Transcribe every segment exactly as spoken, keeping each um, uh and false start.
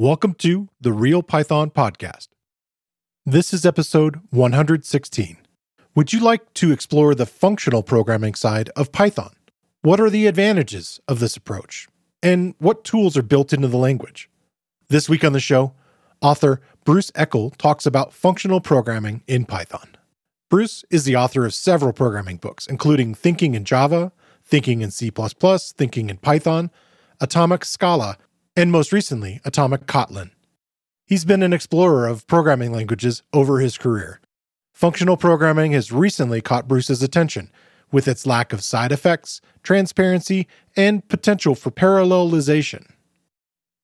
Welcome to the Real Python Podcast. This is episode one hundred sixteen. Would you like to explore the functional programming side of Python? What are the advantages of this approach? And what tools are built into the language? This week on the show, author Bruce Eckel talks about functional programming in Python. Bruce is the author of several programming books, including Thinking in Java, Thinking in C plus plus, Thinking in Python, Atomic Scala, and most recently, Atomic Kotlin. He's been an explorer of programming languages over his career. Functional programming has recently caught Bruce's attention, with its lack of side effects, transparency, and potential for parallelization.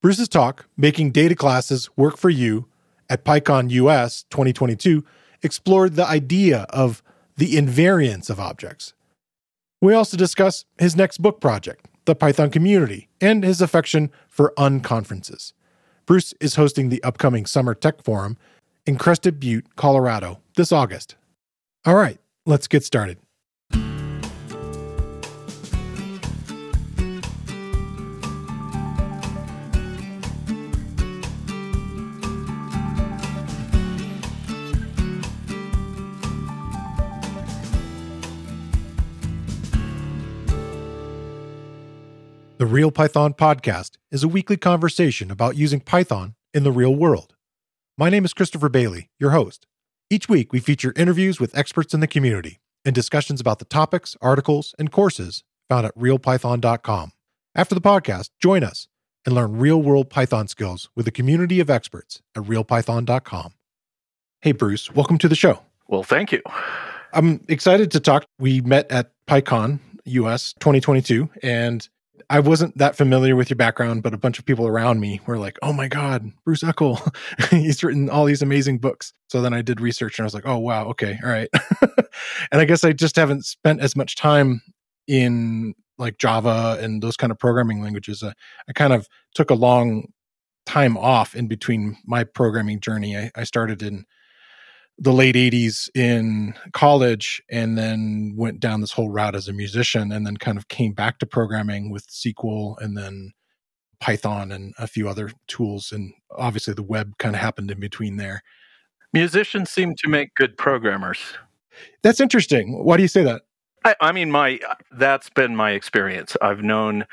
Bruce's talk, Making Data Classes Work for You, at PyCon U S twenty twenty-two, explored the idea of the invariance of objects. We also discuss his next book project, the Python community, and his affection for unconferences. Bruce is hosting the upcoming Summer Tech Forum in Crested Butte, Colorado, this August. All right, let's get started. The Real Python Podcast is a weekly conversation about using Python in the real world. My name is Christopher Bailey, your host. Each week, we feature interviews with experts in the community and discussions about the topics, articles, and courses found at real python dot com. After the podcast, join us and learn real-world Python skills with a community of experts at real python dot com. Hey, Bruce, welcome to the show. Well, thank you. I'm excited to talk. We met at PyCon U S twenty twenty-two, and I wasn't that familiar with your background, but a bunch of people around me were like, oh my God, Bruce Eckel, he's written all these amazing books. So then I did research and I was like, oh wow, okay, all right. And I guess I just haven't spent as much time in like Java and those kind of programming languages. Uh, I kind of took a long time off in between my programming journey. I, I started in the late eighties in college and then went down this whole route as a musician and then kind of came back to programming with S Q L and then Python and a few other tools. And obviously the web kind of happened in between there. Musicians seem to make good programmers. That's interesting. Why do you say that? I, I mean, my that's been my experience. I've known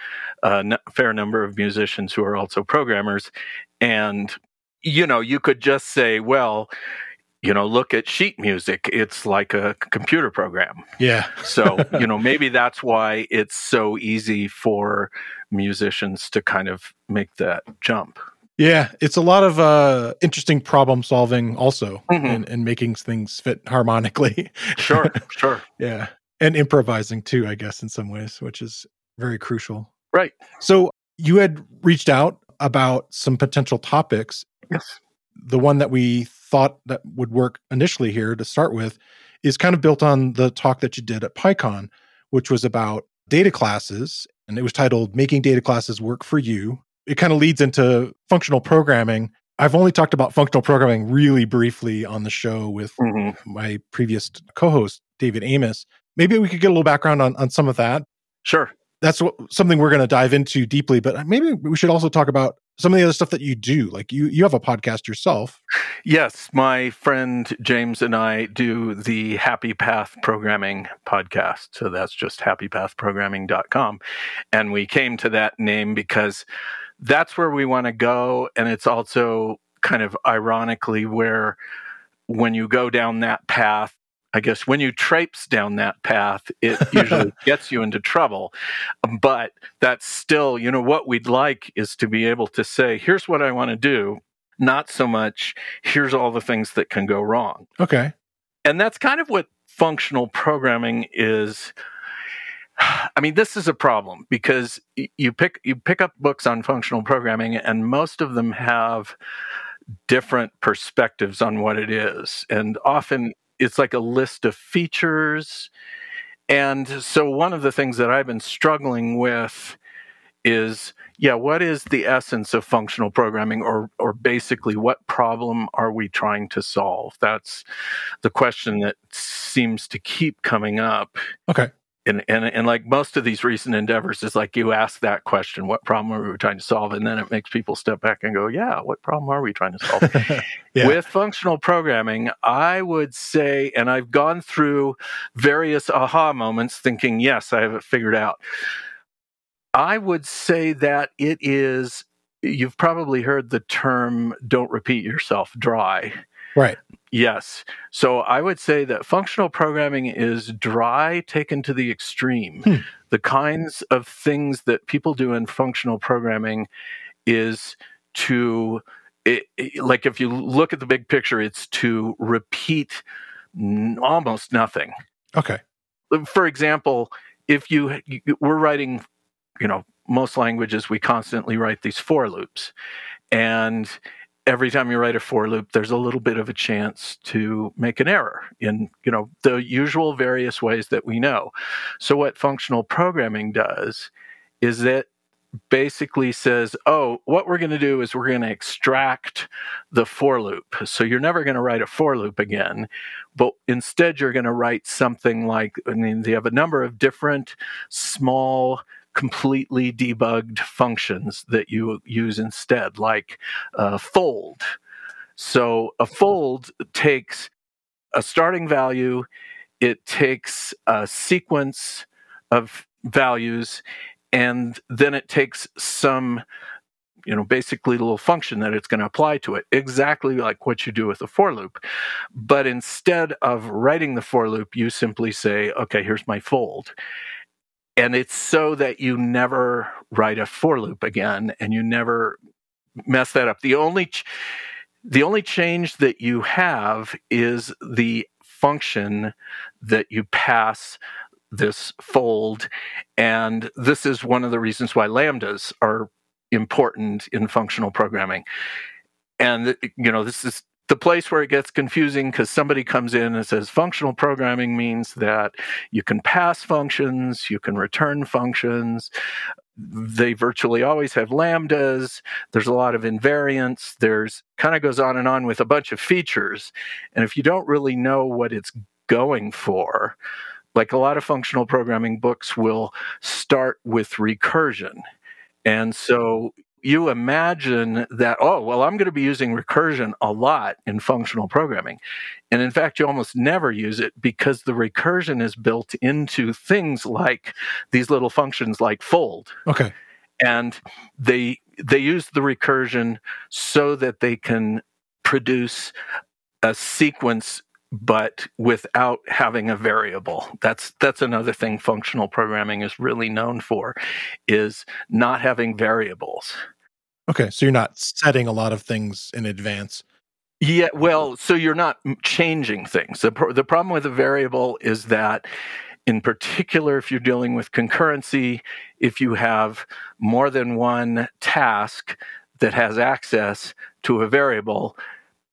a fair number of musicians who are also programmers. And, you know, you could just say, well, you know, look at sheet music. It's like a computer program. Yeah. So, you know, maybe that's why it's so easy for musicians to kind of make that jump. Yeah. It's a lot of uh, interesting problem solving also, mm-hmm. and, and making things fit harmonically. Sure, sure. Yeah. And improvising too, I guess, in some ways, which is very crucial. Right. So you had reached out about some potential topics. Yes. The one that we thought that would work initially here to start with is kind of built on the talk that you did at PyCon, which was about data classes, and it was titled Making Data Classes Work for You. It kind of leads into functional programming. I've only talked about functional programming really briefly on the show with mm-hmm. my previous co-host, David Amos. Maybe we could get a little background on, on some of that. Sure. That's what, something we're going to dive into deeply, but maybe we should also talk about some of the other stuff that you do. Like you you have a podcast yourself. Yes, my friend James and I do the Happy Path Programming Podcast. So that's just happy path programming dot com. And we came to that name because that's where we want to go. And it's also kind of ironically where when you go down that path, I guess when you traipse down that path, it usually gets you into trouble. But that's still, you know, what we'd like is to be able to say, here's what I want to do, not so much, here's all the things that can go wrong. Okay. And that's kind of what functional programming is. I mean, this is a problem because you pick you pick up books on functional programming and most of them have different perspectives on what it is. And often it's like a list of features. And so one of the things that I've been struggling with is, yeah, what is the essence of functional programming, or or basically what problem are we trying to solve? That's the question that seems to keep coming up. Okay. And, and and like most of these recent endeavors, is like you ask that question, what problem are we trying to solve? And then it makes people step back and go, yeah, what problem are we trying to solve? Yeah. With functional programming, I would say, and I've gone through various aha moments thinking, yes, I have it figured out. I would say that it is, you've probably heard the term, don't repeat yourself, dry. Right. Yes. So I would say that functional programming is dry taken to the extreme. Hmm. The kinds of things that people do in functional programming is to, it, it, like if you look at the big picture, it's to repeat n- almost nothing. Okay. For example, if you, you we're writing, you know, most languages, we constantly write these for loops. And every time you write a for loop, there's a little bit of a chance to make an error in, you know, the usual various ways that we know. So what functional programming does is it basically says, oh, what we're going to do is we're going to extract the for loop. So you're never going to write a for loop again, but instead you're going to write something like, I mean, they have a number of different small completely debugged functions that you use instead, like uh, fold. So a fold takes a starting value, it takes a sequence of values, and then it takes some, you know, basically little function that it's going to apply to it, exactly like what you do with a for loop. But instead of writing the for loop, you simply say, okay, here's my fold. And it's so that you never write a for loop again, and you never mess that up. The only ch- the only change that you have is the function that you pass this fold. And this is one of the reasons why lambdas are important in functional programming. And, you know, this is the place where it gets confusing, because somebody comes in and says functional programming means that you can pass functions, you can return functions. They virtually always have lambdas. There's a lot of invariants. There's kind of goes on and on with a bunch of features. And if you don't really know what it's going for, like a lot of functional programming books will start with recursion. And so you imagine that, oh, well, I'm going to be using recursion a lot in functional programming. And in fact, you almost never use it, because the recursion is built into things like these little functions like fold. Okay. And they they use the recursion so that they can produce a sequence, but without having a variable. That's that's another thing functional programming is really known for, is not having variables. Okay, so you're not setting a lot of things in advance. Yeah, well, so you're not changing things. The, pro- the problem with a variable is that, in particular, if you're dealing with concurrency, if you have more than one task that has access to a variable,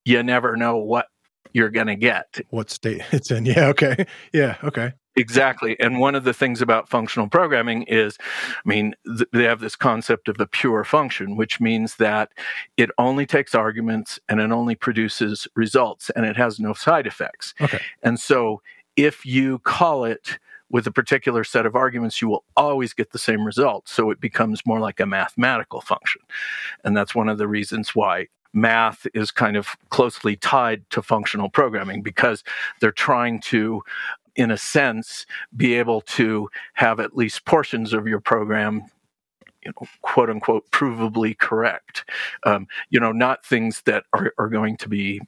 you never know what you're going to get. What state it's in. Yeah, okay. Yeah, okay. Exactly. And one of the things about functional programming is, I mean, th- they have this concept of the pure function, which means that it only takes arguments and it only produces results, and it has no side effects. Okay. And so if you call it with a particular set of arguments, you will always get the same result. So it becomes more like a mathematical function. And that's one of the reasons why math is kind of closely tied to functional programming, because they're trying to, in a sense, be able to have at least portions of your program, you know, quote unquote, provably correct. Um, you know, not things that are, are going to be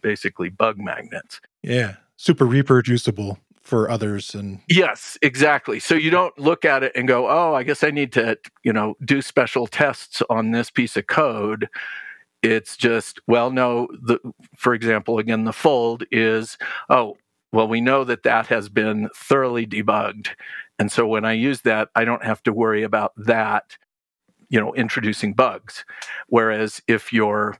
basically bug magnets. Yeah, super reproducible for others. And yes, exactly. So you don't look at it and go, oh, I guess I need to, you know, do special tests on this piece of code. It's just, well, no, the, for example, again, the fold is, oh, well, we know that that has been thoroughly debugged. And so when I use that, I don't have to worry about that, you know, introducing bugs. Whereas if you're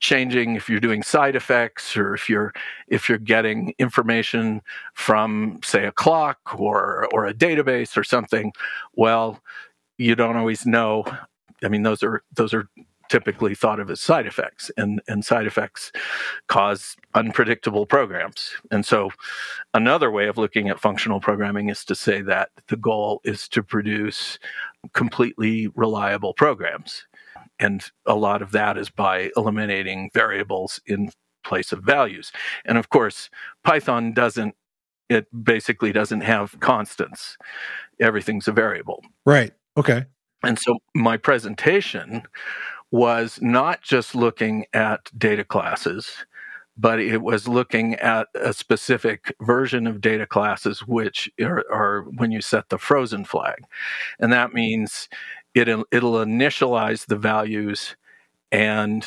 changing, if you're doing side effects, or if you're if you're getting information from, say, a clock or or a database or something, well, you don't always know. I mean, those are those are typically thought of as side effects, and, and side effects cause unpredictable programs. And so another way of looking at functional programming is to say that the goal is to produce completely reliable programs. And a lot of that is by eliminating variables in place of values. And of course, Python doesn't, it basically doesn't have constants. Everything's a variable. Right. Okay. And so my presentation was not just looking at data classes, but it was looking at a specific version of data classes, which are, are when you set the frozen flag. And that means it, it'll initialize the values, and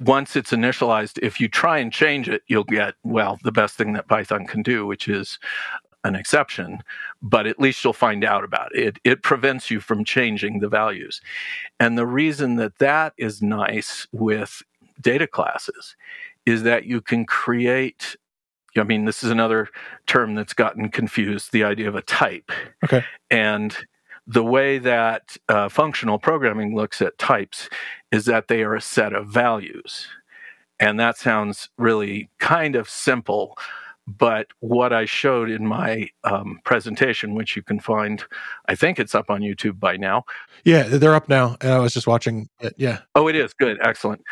once it's initialized, if you try and change it, you'll get, well, the best thing that Python can do, which is an exception, but at least you'll find out about it. It, it prevents you from changing the values. And the reason that that is nice with data classes is that you can create, I mean, this is another term that's gotten confused, the idea of a type. Okay. And the way that uh, functional programming looks at types is that they are a set of values. And that sounds really kind of simple, but what I showed in my um, presentation, which you can find, I think it's up on YouTube by now. Yeah, they're up now. And I was just watching it. Yeah. Oh, it is. Good. Excellent.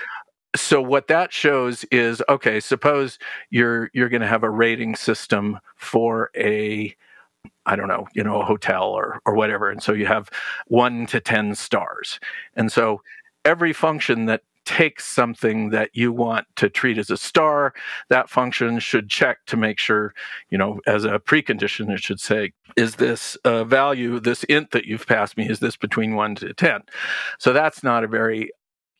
So what that shows is, okay, suppose you're you're going to have a rating system for a, I don't know, you know, a hotel or or whatever. And so you have one to ten stars. And so every function that takes something that you want to treat as a star, that function should check to make sure, you know, as a precondition, it should say, is this uh, value, this int that you've passed me, is this between one to ten? So that's not a very,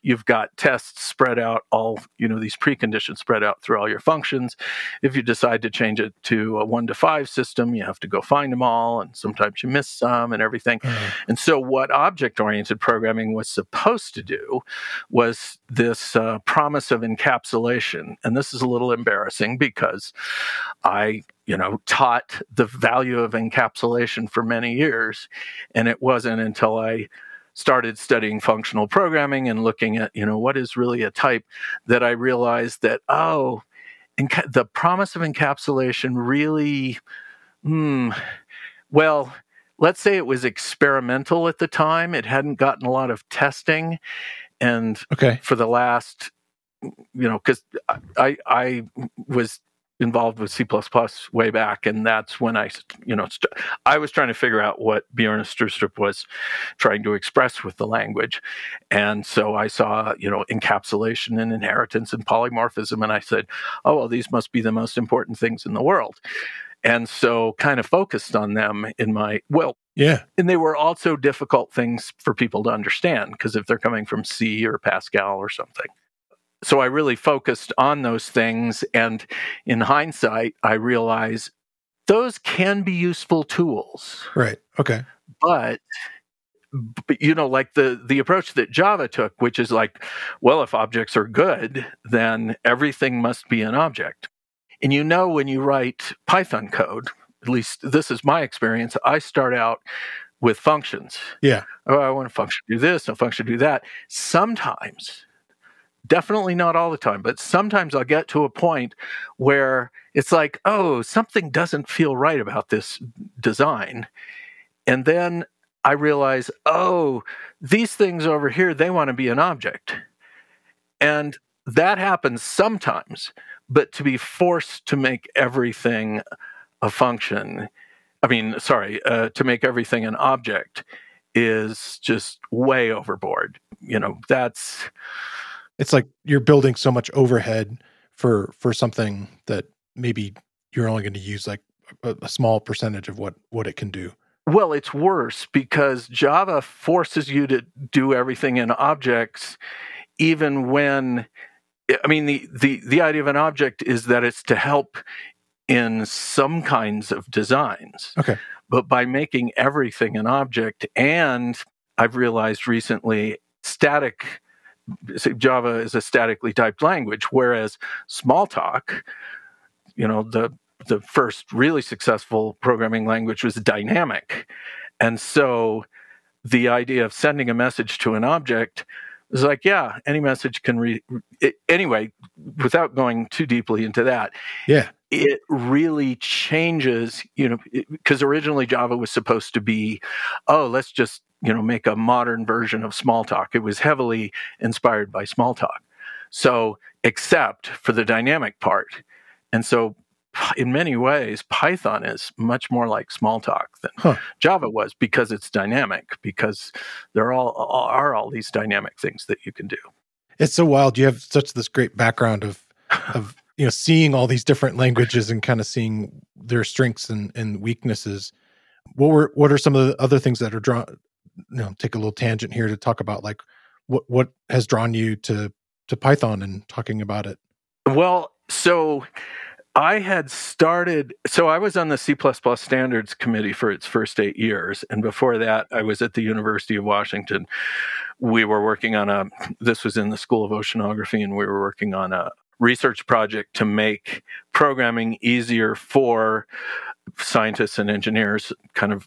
you've got tests spread out, all, you know, these preconditions spread out through all your functions. If you decide to change it to a one to five system, you have to go find them all, and sometimes you miss some and everything. Mm-hmm. And so what object-oriented programming was supposed to do was this uh, promise of encapsulation. And this is a little embarrassing because I, you know, taught the value of encapsulation for many years, and it wasn't until I started studying functional programming and looking at, you know, what is really a type, that I realized that, oh, enca- the promise of encapsulation really, hmm, well, let's say it was experimental at the time. It hadn't gotten a lot of testing. And okay. for the last, you know, because I, I was involved with C plus plus way back, and that's when I, you know, st- I was trying to figure out what Bjarne Stroustrup was trying to express with the language. And so I saw, you know, encapsulation and inheritance and polymorphism, and I said, oh, well, these must be the most important things in the world. And so kind of focused on them in my, well, yeah. And they were also difficult things for people to understand, because if they're coming from C or Pascal or something. So I really focused on those things, and in hindsight, I realize those can be useful tools. Right, okay. But, but you know, like the, the approach that Java took, which is like, well, if objects are good, then everything must be an object. And you know, when you write Python code, at least this is my experience, I start out with functions. Yeah. Oh, I want a function to do this, a function to do that. Sometimes... definitely not all the time, but sometimes I'll get to a point where it's like, oh, something doesn't feel right about this design. And then I realize, oh, these things over here, they want to be an object. And that happens sometimes, but to be forced to make everything a function, I mean, sorry, uh, to make everything an object is just way overboard. You know, that's... It's like you're building so much overhead for for something that maybe you're only going to use like a, a small percentage of what, what it can do. Well, it's worse because Java forces you to do everything in objects, even when, I mean, the, the, the idea of an object is that it's to help in some kinds of designs. Okay. But by making everything an object, and I've realized recently, static... Java is a statically typed language, whereas Smalltalk, you know, the the first really successful programming language was dynamic. And so the idea of sending a message to an object It's like, yeah, any message can read. Anyway, without going too deeply into that, yeah, it really changes, you know, because originally Java was supposed to be, oh, let's just, you know, make a modern version of Smalltalk. It was heavily inspired by Smalltalk. So, except for the dynamic part. And so, in many ways, Python is much more like Smalltalk than huh. Java was, because it's dynamic, because there all are all these dynamic things that you can do. It's so wild. You have such this great background of, of you know, seeing all these different languages and kind of seeing their strengths and, and weaknesses. What were what are some of the other things that are drawn? You know, take a little tangent here to talk about like what what has drawn you to to Python and talking about it. Well, so. I had started, so I was on the C plus plus Standards Committee for its first eight years. And before that, I was at the University of Washington. We were working on a, this was in the School of Oceanography, and we were working on a research project to make programming easier for scientists and engineers, kind of,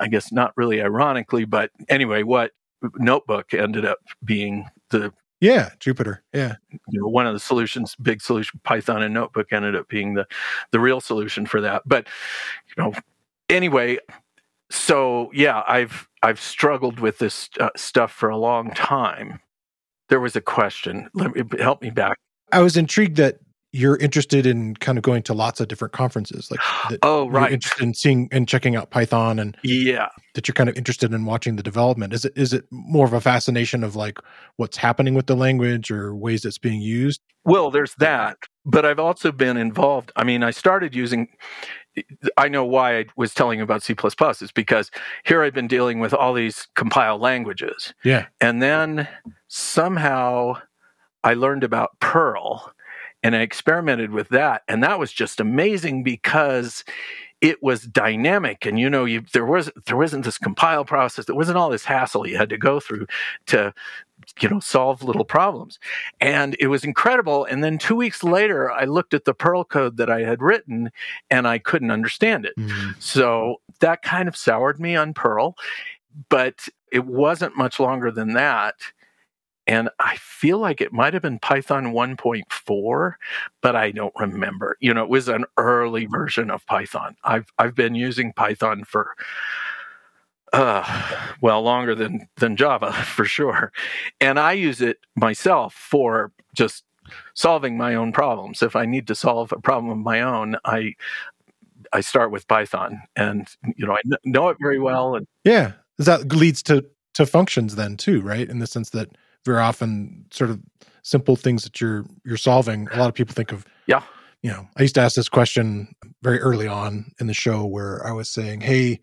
I guess, not really ironically, but anyway, what Notebook ended up being the Yeah, Jupyter. Yeah. You know, one of the solutions, big solution, Python and Notebook ended up being the, the real solution for that. But, you know, anyway, so yeah, I've I've struggled with this uh, stuff for a long time. There was a question. Let me help me back. I was intrigued that you're interested in kind of going to lots of different conferences. Like, that oh, right. You're interested in seeing and checking out Python, and yeah, that you're kind of interested in watching the development. Is it is it more of a fascination of like what's happening with the language or ways it's being used? Well, there's that, but I've also been involved. I mean, I started using. I know why I was telling you about C plus plus is because here I've been dealing with all these compiled languages. Yeah, and then somehow I learned about Perl. And I experimented with that, and that was just amazing because it was dynamic. And you know, you, there was there wasn't this compile process. There wasn't all this hassle you had to go through to, you know, solve little problems. And it was incredible. And then two weeks later, I looked at the Perl code that I had written, and I couldn't understand it. Mm-hmm. So that kind of soured me on Perl. But it wasn't much longer than that. And I feel like it might have been Python one point four, but I don't remember. You know, it was an early version of Python. I've I've been using Python for, uh, well, longer than, than Java, for sure. And I use it myself for just solving my own problems. If I need to solve a problem of my own, I I start with Python. And, you know, I know it very well. And yeah, that leads to, to functions then too, right? In the sense that very often sort of simple things that you're you're solving. A lot of people think of, yeah, you know, I used to ask this question very early on in the show where I was saying, hey,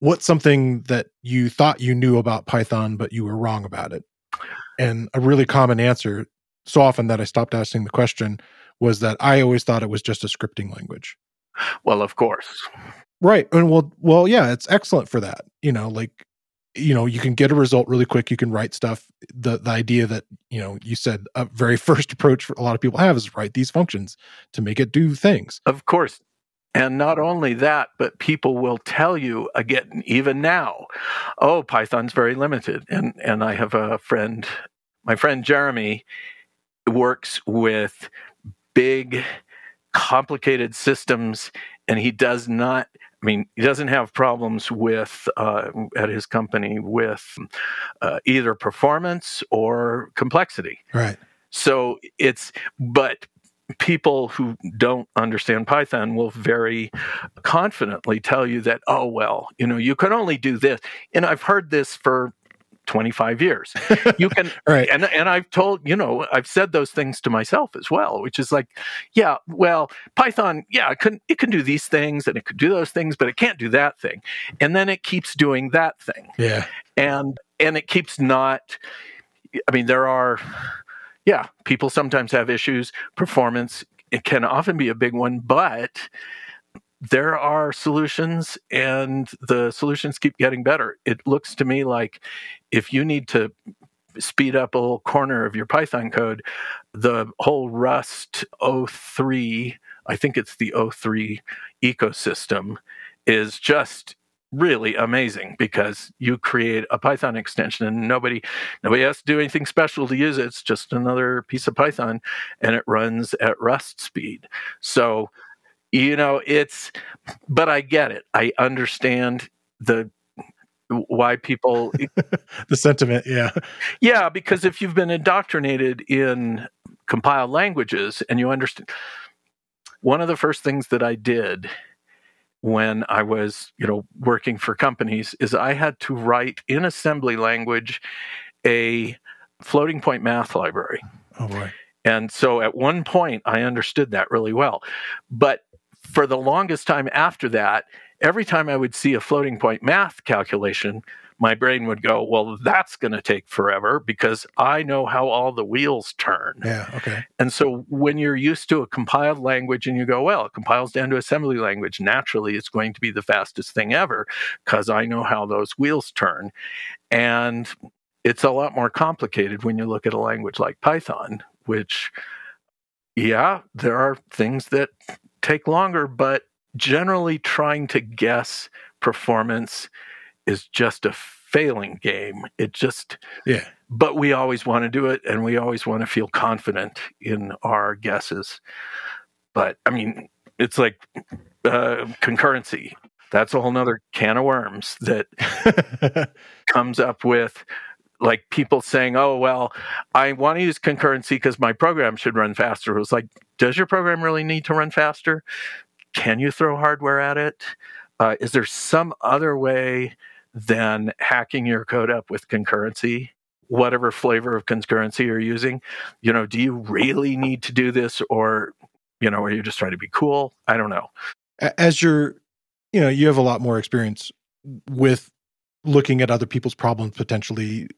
what's something that you thought you knew about Python, but you were wrong about it? And a really common answer, so often that I stopped asking the question, was that I always thought it was just a scripting language. Well, of course. Right. And well, well, yeah, it's excellent for that. You know, like, you know, you can get a result really quick. You can write stuff. The the idea that, you know, you said a very first approach for a lot of people have is write these functions to make it do things. Of course. And not only that, but people will tell you again, even now, oh, Python's very limited. And and I have a friend, my friend Jeremy works with big, complicated systems, and he does not I mean, he doesn't have problems with, uh, at his company, with uh, either performance or complexity. Right. So it's, but people who don't understand Python will very confidently tell you that, oh, well, you know, you can only do this. And I've heard this for twenty-five years. You can, right. and and I've told, you know, I've said those things to myself as well, which is like, yeah, well, Python, yeah, it can, it can do these things and it could do those things, but it can't do that thing. And then it keeps doing that thing. Yeah. And, and it keeps not, I mean, there are, yeah, people sometimes have issues. Performance, it can often be a big one, but there are solutions, and the solutions keep getting better. It looks to me like if you need to speed up a little corner of your Python code, the whole Rust oh three, I think it's the oh three ecosystem, is just really amazing because you create a Python extension and nobody nobody has to do anything special to use it. It's just another piece of Python, and it runs at Rust speed. So, you know, it's, but I get it. I understand the why people... the sentiment, yeah. Yeah, because if you've been indoctrinated in compiled languages and you understand... One of the first things that I did when I was, you know, working for companies is I had to write in assembly language a floating point math library. Oh, boy. And so at one point, I understood that really well. But for the longest time after that, every time I would see a floating point math calculation, my brain would go, well, that's going to take forever because I know how all the wheels turn. Yeah, okay. And so when you're used to a compiled language and you go, well, it compiles down to assembly language, naturally it's going to be the fastest thing ever because I know how those wheels turn. And it's a lot more complicated when you look at a language like Python, which, yeah, there are things that take longer, but generally trying to guess performance is just a failing game. It just, yeah. But we always want to do it, and we always want to feel confident in our guesses. But, I mean, it's like uh, concurrency. That's a whole nother can of worms that comes up with, like, people saying, oh, well, I want to use concurrency because my program should run faster. It was like, does your program really need to run faster? Can you throw hardware at it? Uh, is there some other way than hacking your code up with concurrency, whatever flavor of concurrency you're using? You know, do you really need to do this, or, you know, are you just trying to be cool? I don't know. As you're, you know, you have a lot more experience with looking at other people's problems potentially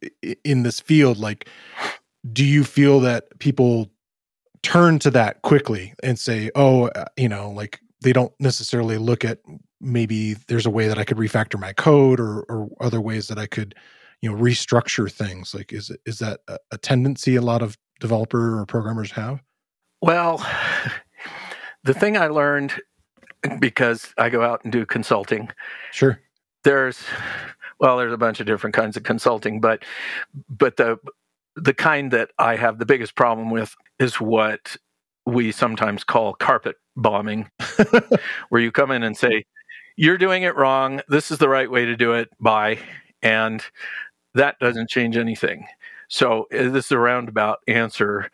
in this field. Like, do you feel that people turn to that quickly and say, oh, you know, like, they don't necessarily look at maybe there's a way that I could refactor my code, or, or other ways that I could, you know, restructure things. Like, is is that a tendency a lot of developer or programmers have? Well, the thing I learned, because I go out and do consulting. Sure. There's, well, there's a bunch of different kinds of consulting, but but the the kind that I have the biggest problem with is what we sometimes call carpet bombing, where you come in and say, you're doing it wrong. This is the right way to do it. Bye. And that doesn't change anything. So this is a roundabout answer.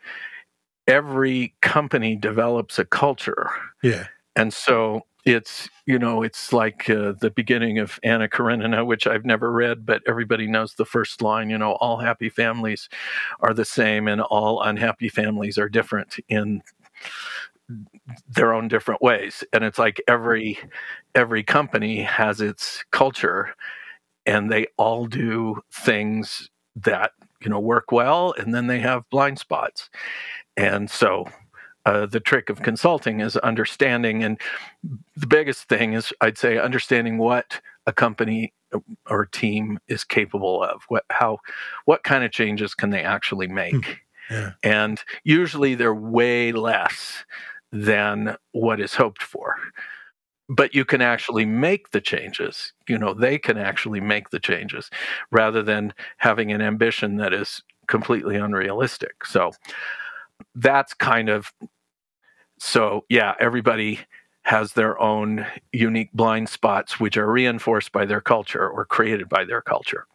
Every company develops a culture. Yeah. And so it's, you know, it's like uh, the beginning of Anna Karenina, which I've never read, but everybody knows the first line, you know, all happy families are the same and all unhappy families are different in their own different ways. And it's like every every company has its culture, and they all do things that, you know, work well, and then they have blind spots. And so uh, the trick of consulting is understanding, and the biggest thing is, I'd say, understanding what a company or team is capable of, what how what kind of changes can they actually make. Mm. Yeah. And usually they're way less than what is hoped for. But you can actually make the changes. You know, they can actually make the changes rather than having an ambition that is completely unrealistic. So that's kind of, so yeah, everybody has their own unique blind spots, which are reinforced by their culture or created by their culture.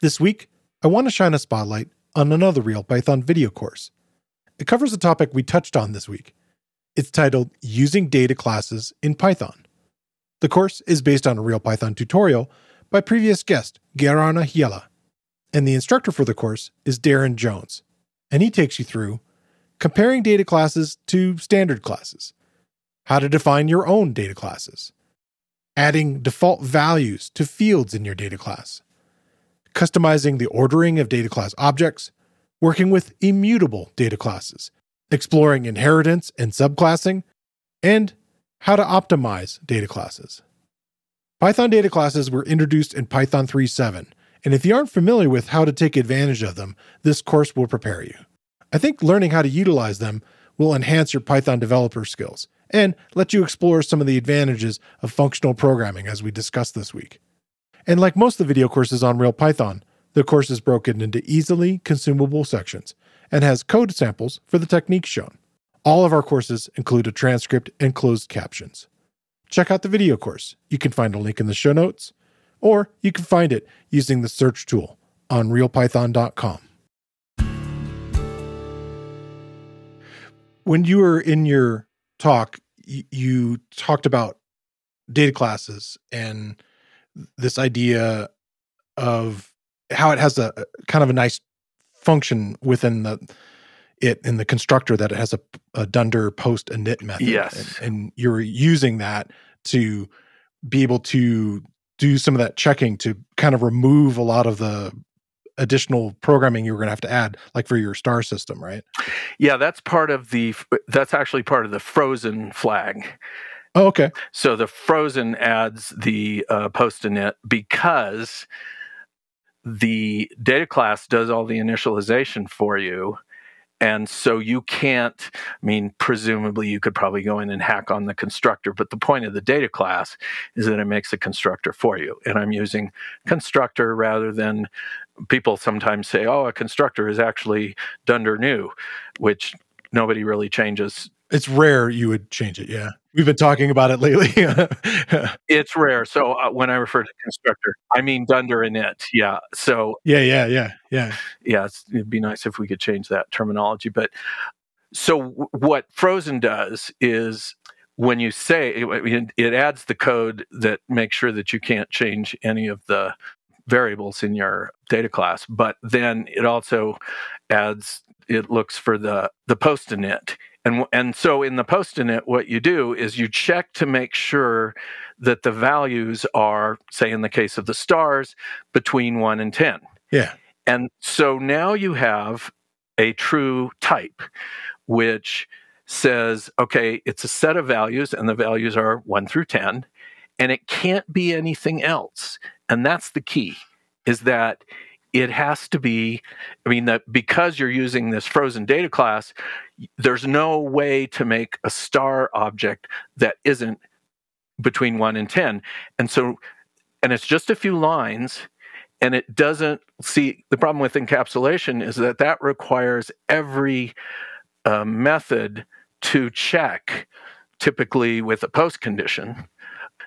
This week, I want to shine a spotlight on another Real Python video course. It covers a topic we touched on this week. It's titled Using Data Classes in Python. The course is based on a Real Python tutorial by previous guest Guido, and the instructor for the course is Darren Jones, and he takes you through comparing data classes to standard classes, how to define your own data classes, adding default values to fields in your data class, customizing the ordering of data class objects, working with immutable data classes, exploring inheritance and subclassing, and how to optimize data classes. Python data classes were introduced in Python three point seven, and if you aren't familiar with how to take advantage of them, this course will prepare you. I think learning how to utilize them will enhance your Python developer skills and let you explore some of the advantages of functional programming as we discussed this week. And like most of the video courses on RealPython, the course is broken into easily consumable sections and has code samples for the techniques shown. All of our courses include a transcript and closed captions. Check out the video course. You can find a link in the show notes, or you can find it using the search tool on real python dot com. When you were in your talk, you talked about data classes and this idea of how it has a kind of a nice function within the it in the constructor that it has a, a dunder post init method. Yes. And, and you're using that to be able to do some of that checking to kind of remove a lot of the additional programming you were going to have to add, like for your star system, right? Yeah, that's part of the, that's actually part of the frozen flag. Oh, okay. So the frozen adds the uh, post init because the data class does all the initialization for you. And so you can't, I mean, presumably you could probably go in and hack on the constructor, but the point of the data class is that it makes a constructor for you. And I'm using constructor rather than, people sometimes say, oh, a constructor is actually dunder new, which nobody really changes. It's rare you would change it, yeah. We've been talking about it lately. It's rare. So uh, when I refer to constructor, I mean dunder init. Yeah. So yeah, yeah, yeah, yeah, yeah. It's, it'd be nice if we could change that terminology. But so w- what frozen does is when you say it, it adds the code that makes sure that you can't change any of the variables in your data class, but then it also adds. It looks for the the post init. And and so in the post init, what you do is you check to make sure that the values are, say in the case of the stars, between one and ten. Yeah. And so now you have a true type, which says, okay, it's a set of values, and the values are one through ten, and it can't be anything else. And that's the key, is that it has to be, I mean, that because you're using this frozen data class, there's no way to make a star object that isn't between one and ten. And so, and it's just a few lines, and it doesn't, see, the problem with encapsulation is that that requires every uh, method to check, typically with a post condition,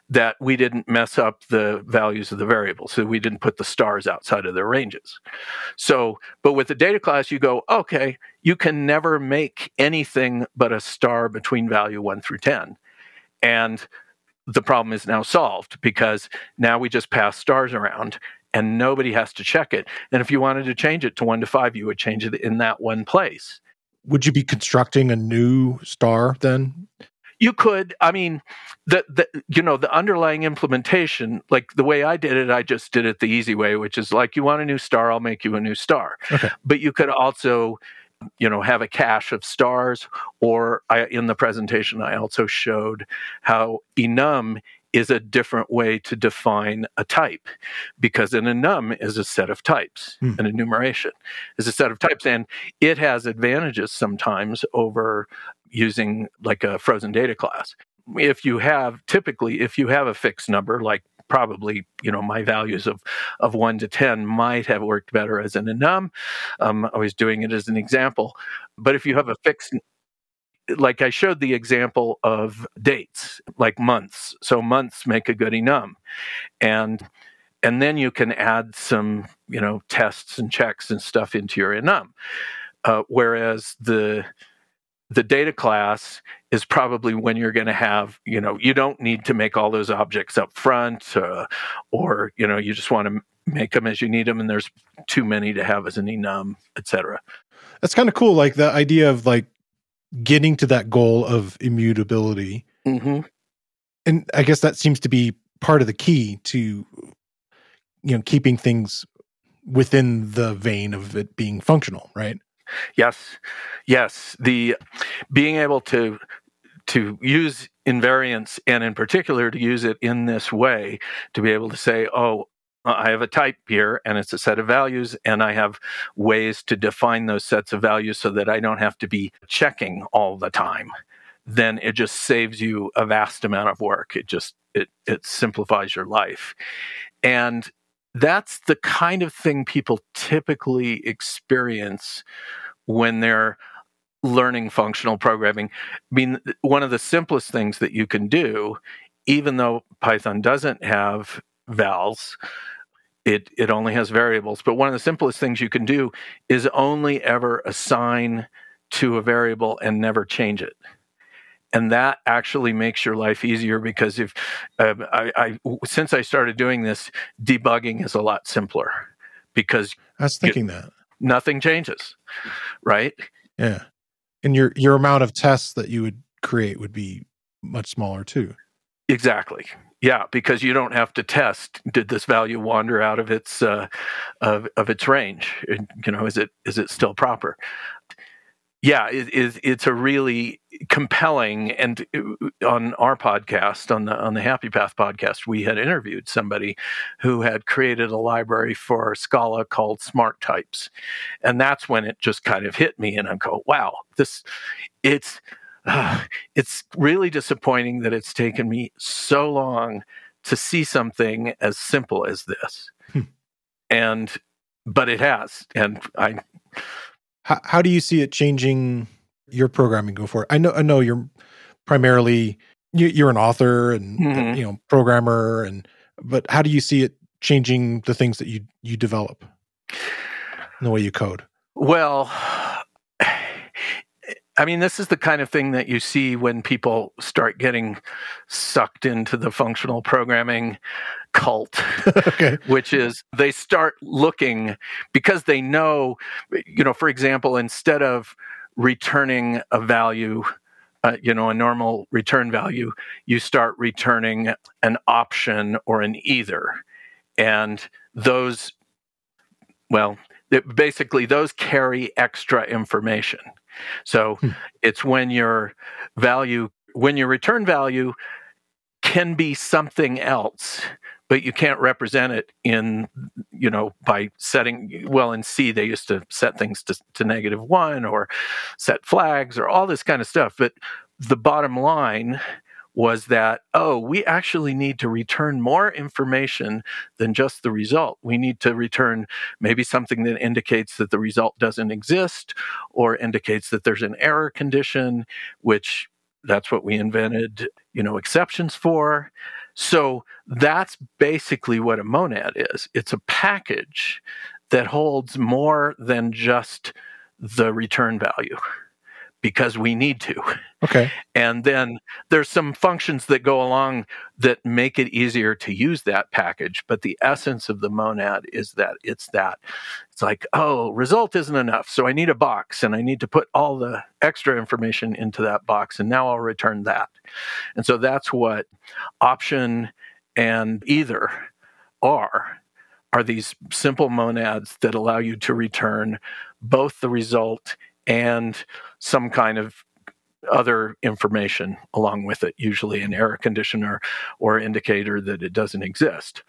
that we didn't mess up the values of the variables, so we didn't put the stars outside of their ranges. So, but with the data class, you go, okay, you can never make anything but a star between value one through ten. And the problem is now solved, because now we just pass stars around and nobody has to check it. And if you wanted to change it to one to five, you would change it in that one place. Would you be constructing a new star then? You could, I mean, the, the you know, the underlying implementation, like the way I did it, I just did it the easy way, which is like, you want a new star, I'll make you a new star. Okay. But you could also, you know, have a cache of stars, or I, in the presentation, I also showed how enum is a different way to define a type, because an enum is a set of types, hmm. an enumeration is a set of types, and it has advantages sometimes over using like a frozen data class. If you have, typically, if you have a fixed number, like probably, you know, my values of, of one to ten might have worked better as an enum. Um, I was doing it as an example. But if you have a fixed, like I showed the example of dates, like months. So months make a good enum. And and then you can add some, you know, tests and checks and stuff into your enum. Uh, whereas the... The data class is probably when you're going to have, you know, you don't need to make all those objects up front, uh, or, you know, you just want to make them as you need them, and there's too many to have as an enum, et cetera. That's kind of cool, like the idea of like getting to that goal of immutability. Mm-hmm. And I guess that seems to be part of the key to, you know, keeping things within the vein of it being functional, right? Yes, yes. The being able to to use invariants, and in particular to use it in this way, to be able to say, oh, I have a type here and it's a set of values, and I have ways to define those sets of values so that I don't have to be checking all the time. then it just saves you a vast amount of work. It just, it it simplifies your life. And that's the kind of thing people typically experience when they're learning functional programming. I mean, one of the simplest things that you can do, even though Python doesn't have vals, it it only has variables, but one of the simplest things you can do is only ever assign to a variable and never change it. And that actually makes your life easier because if uh, I, I since I started doing this, debugging is a lot simpler because I was thinking you, that nothing changes, right? Yeah, and your your amount of tests that you would create would be much smaller too. Exactly. Yeah, because you don't have to test. Did this value wander out of its uh, of of its range? You know, is it is it still proper? Yeah, it, it, it's a really compelling, and on our podcast, on the on the Happy Path podcast, we had interviewed somebody who had created a library for Scala called Smart Types, and that's when it just kind of hit me, and I go, wow, this, it's, uh, it's really disappointing that it's taken me so long to see something as simple as this, hmm. and but it has, and I. How, how do you see it changing your programming go forward? I know, I know you're primarily you, you're an author and mm-hmm. you know programmer, and but how do you see it changing the things that you you develop and the way you code? Well, I mean, this is the kind of thing that you see when people start getting sucked into the functional programming cult, okay. which is they start looking because they know, you know, for example, instead of returning a value, uh, you know, a normal return value, you start returning an option or an either. And those, well, it, basically those carry extra information. So hmm. it's when your value, when your return value can be something else, but you can't represent it in, you know, by setting, well, in C, they used to set things to, to negative one or set flags or all this kind of stuff. But the bottom line was that, oh, we actually need to return more information than just the result. We need to return maybe something that indicates that the result doesn't exist or indicates that there's an error condition, which that's what we invented, you know, exceptions for. So that's basically what a monad is. It's a package that holds more than just the return value. Because we need to. Okay. And then there's some functions that go along that make it easier to use that package. But the essence of the monad is that it's that. It's like, oh, result isn't enough. So I need a box and I need to put all the extra information into that box. And now I'll return that. And so that's what option and either are, are these simple monads that allow you to return both the result and some kind of other information along with it, usually an error condition or, or indicator that it doesn't exist.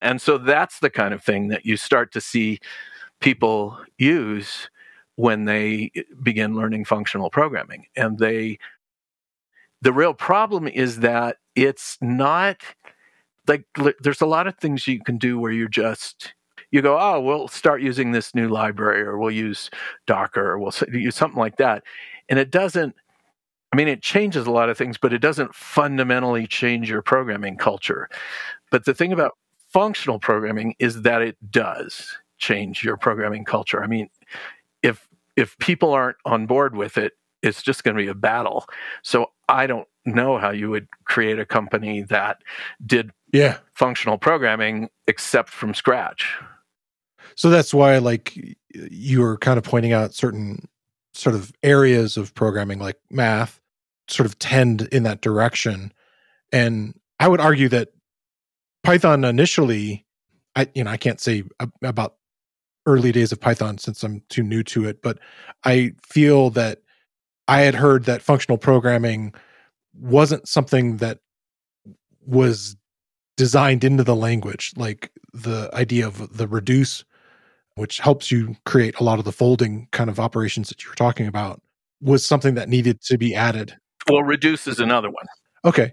And so that's the kind of thing that you start to see people use when they begin learning functional programming. And they, the real problem is that it's not, like there's a lot of things you can do where you just... You go, oh, we'll start using this new library, or we'll use Docker, or we'll use something like that. And it doesn't, I mean, it changes a lot of things, but it doesn't fundamentally change your programming culture. But the thing about functional programming is that it does change your programming culture. I mean, if if people aren't on board with it, it's just going to be a battle. So I don't know how you would create a company that did yeah. functional programming except from scratch. So that's why, like, you were kind of pointing out certain sort of areas of programming, like math, sort of tend in that direction. And I would argue that Python initially, I you know, I can't say about early days of Python since I'm too new to it, but I feel that I had heard that functional programming wasn't something that was designed into the language, like the idea of the reduce, which helps you create a lot of the folding kind of operations that you were talking about, was something that needed to be added. Well, reduce is another one. Okay.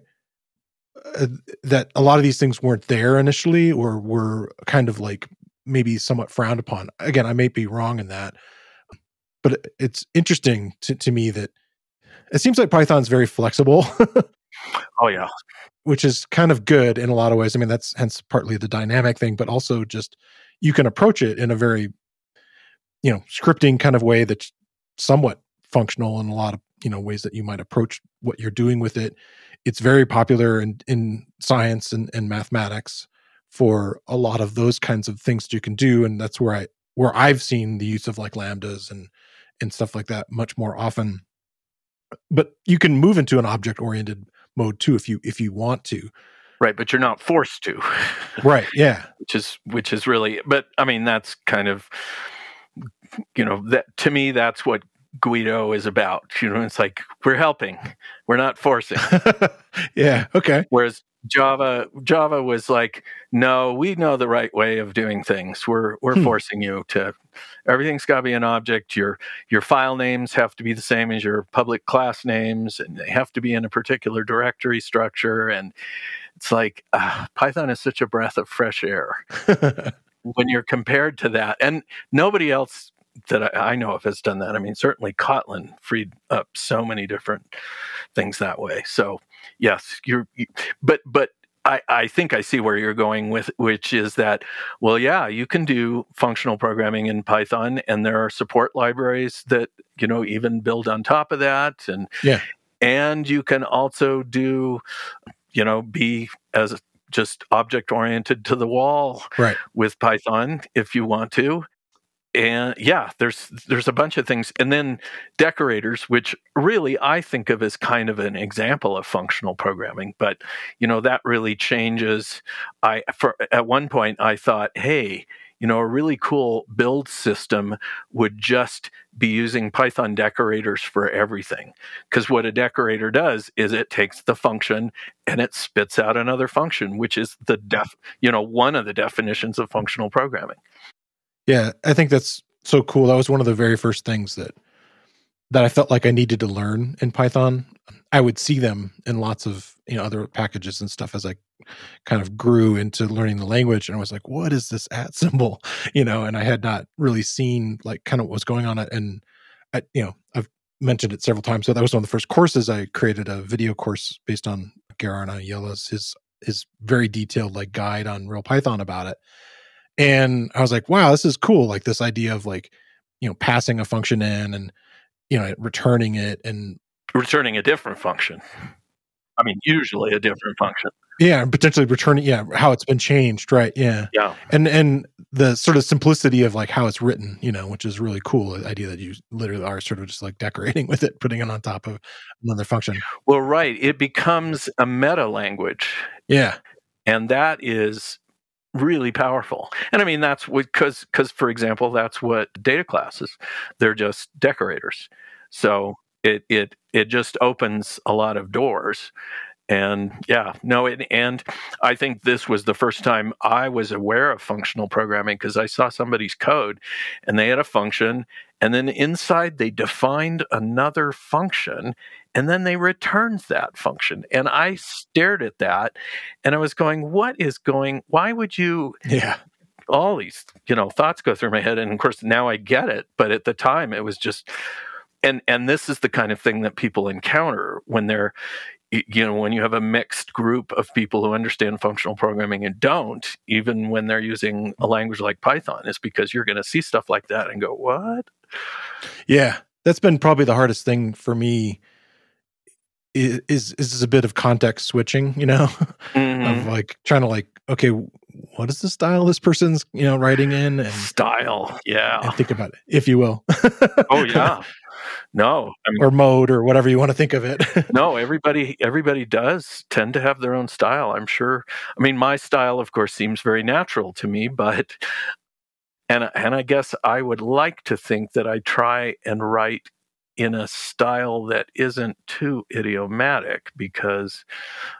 Uh, that a lot of these things weren't there initially or were kind of like maybe somewhat frowned upon. Again, I may be wrong in that, but it's interesting to, to me that it seems like Python's very flexible. Oh, yeah. Which is kind of good in a lot of ways. I mean, that's hence partly the dynamic thing, but also just you can approach it in a very, you know, scripting kind of way that's somewhat functional in a lot of, you know, ways that you might approach what you're doing with it. It's very popular in, in science and, and mathematics for a lot of those kinds of things that you can do. And that's where I where I've seen the use of like lambdas and and stuff like that much more often. But you can move into an object-oriented mode too if you if you want to. Right, but you're not forced to. Right, yeah. Which is which is really, but I mean that's kind of, you know, that to me that's what Guido is about. You know, it's like we're helping, we're not forcing. Yeah, okay. Whereas Java Java was like, no, we know the right way of doing things. We're we're hmm. forcing you to. Everything's got to be an object. Your your file names have to be the same as your public class names, and they have to be in a particular directory structure. And it's like uh, Python is such a breath of fresh air when you're compared to that, and nobody else that I know of has done that. I mean, certainly Kotlin freed up so many different things that way. So yes, you're, but, but I, I think I see where you're going with, which is that, well, yeah, you can do functional programming in Python and there are support libraries that, you know, even build on top of that. And, yeah. and you can also do, you know, be as just object oriented to the wall right. with Python if you want to. And yeah, there's there's a bunch of things. And then decorators, which really I think of as kind of an example of functional programming. But, you know, that really changes. I for, at one point, I thought, hey, you know, a really cool build system would just be using Python decorators for everything. Because what a decorator does is it takes the function and it spits out another function, which is the def, you know, one of the definitions of functional programming. Yeah, I think that's so cool. That was one of the very first things that that I felt like I needed to learn in Python. I would see them in lots of, you know, other packages and stuff as I kind of grew into learning the language. And I was like, what is this at symbol? You know, and I had not really seen like kind of what was going on. And, I, you know, I've mentioned it several times. So that was one of the first courses. I created a video course based on Gerard Ayala's, his his very detailed like guide on Real Python about it. And I was like, wow, this is cool. Like this idea of like, you know, passing a function in and, you know, returning it and returning a different function. I mean, usually a different function. Yeah. And potentially returning. Yeah. How it's been changed. Right. Yeah. Yeah. And, and the sort of simplicity of like how it's written, you know, which is really cool. The idea that you literally are sort of just like decorating with it, putting it on top of another function. Well, right. It becomes a meta language. Yeah. And that is really powerful. And I mean, that's because, because for example, that's what data classes, they're just decorators. So it, it, it just opens a lot of doors. And yeah, no, it, and I think this was the first time I was aware of functional programming because I saw somebody's code and they had a function and then inside they defined another function and then they returned that function. And I stared at that and I was going, what is going, why would you, yeah, all these, you know, thoughts go through my head. And of course, now I get it. But at the time it was just, and, and this is the kind of thing that people encounter when they're, you know, when you have a mixed group of people who understand functional programming and don't, even when they're using a language like Python, it's because you're going to see stuff like that and go, what? Yeah, that's been probably the hardest thing for me is is, is a bit of context switching, you know, mm-hmm. of like trying to like, okay, what is the style this person's, you know, writing in? And, style, yeah. And think about it, if you will. Oh, yeah. No, I mean, or mode or whatever you want to think of it. No, everybody everybody does tend to have their own style, I'm sure. I mean, my style, of course, seems very natural to me, but and and I guess I would like to think that I try and write in a style that isn't too idiomatic because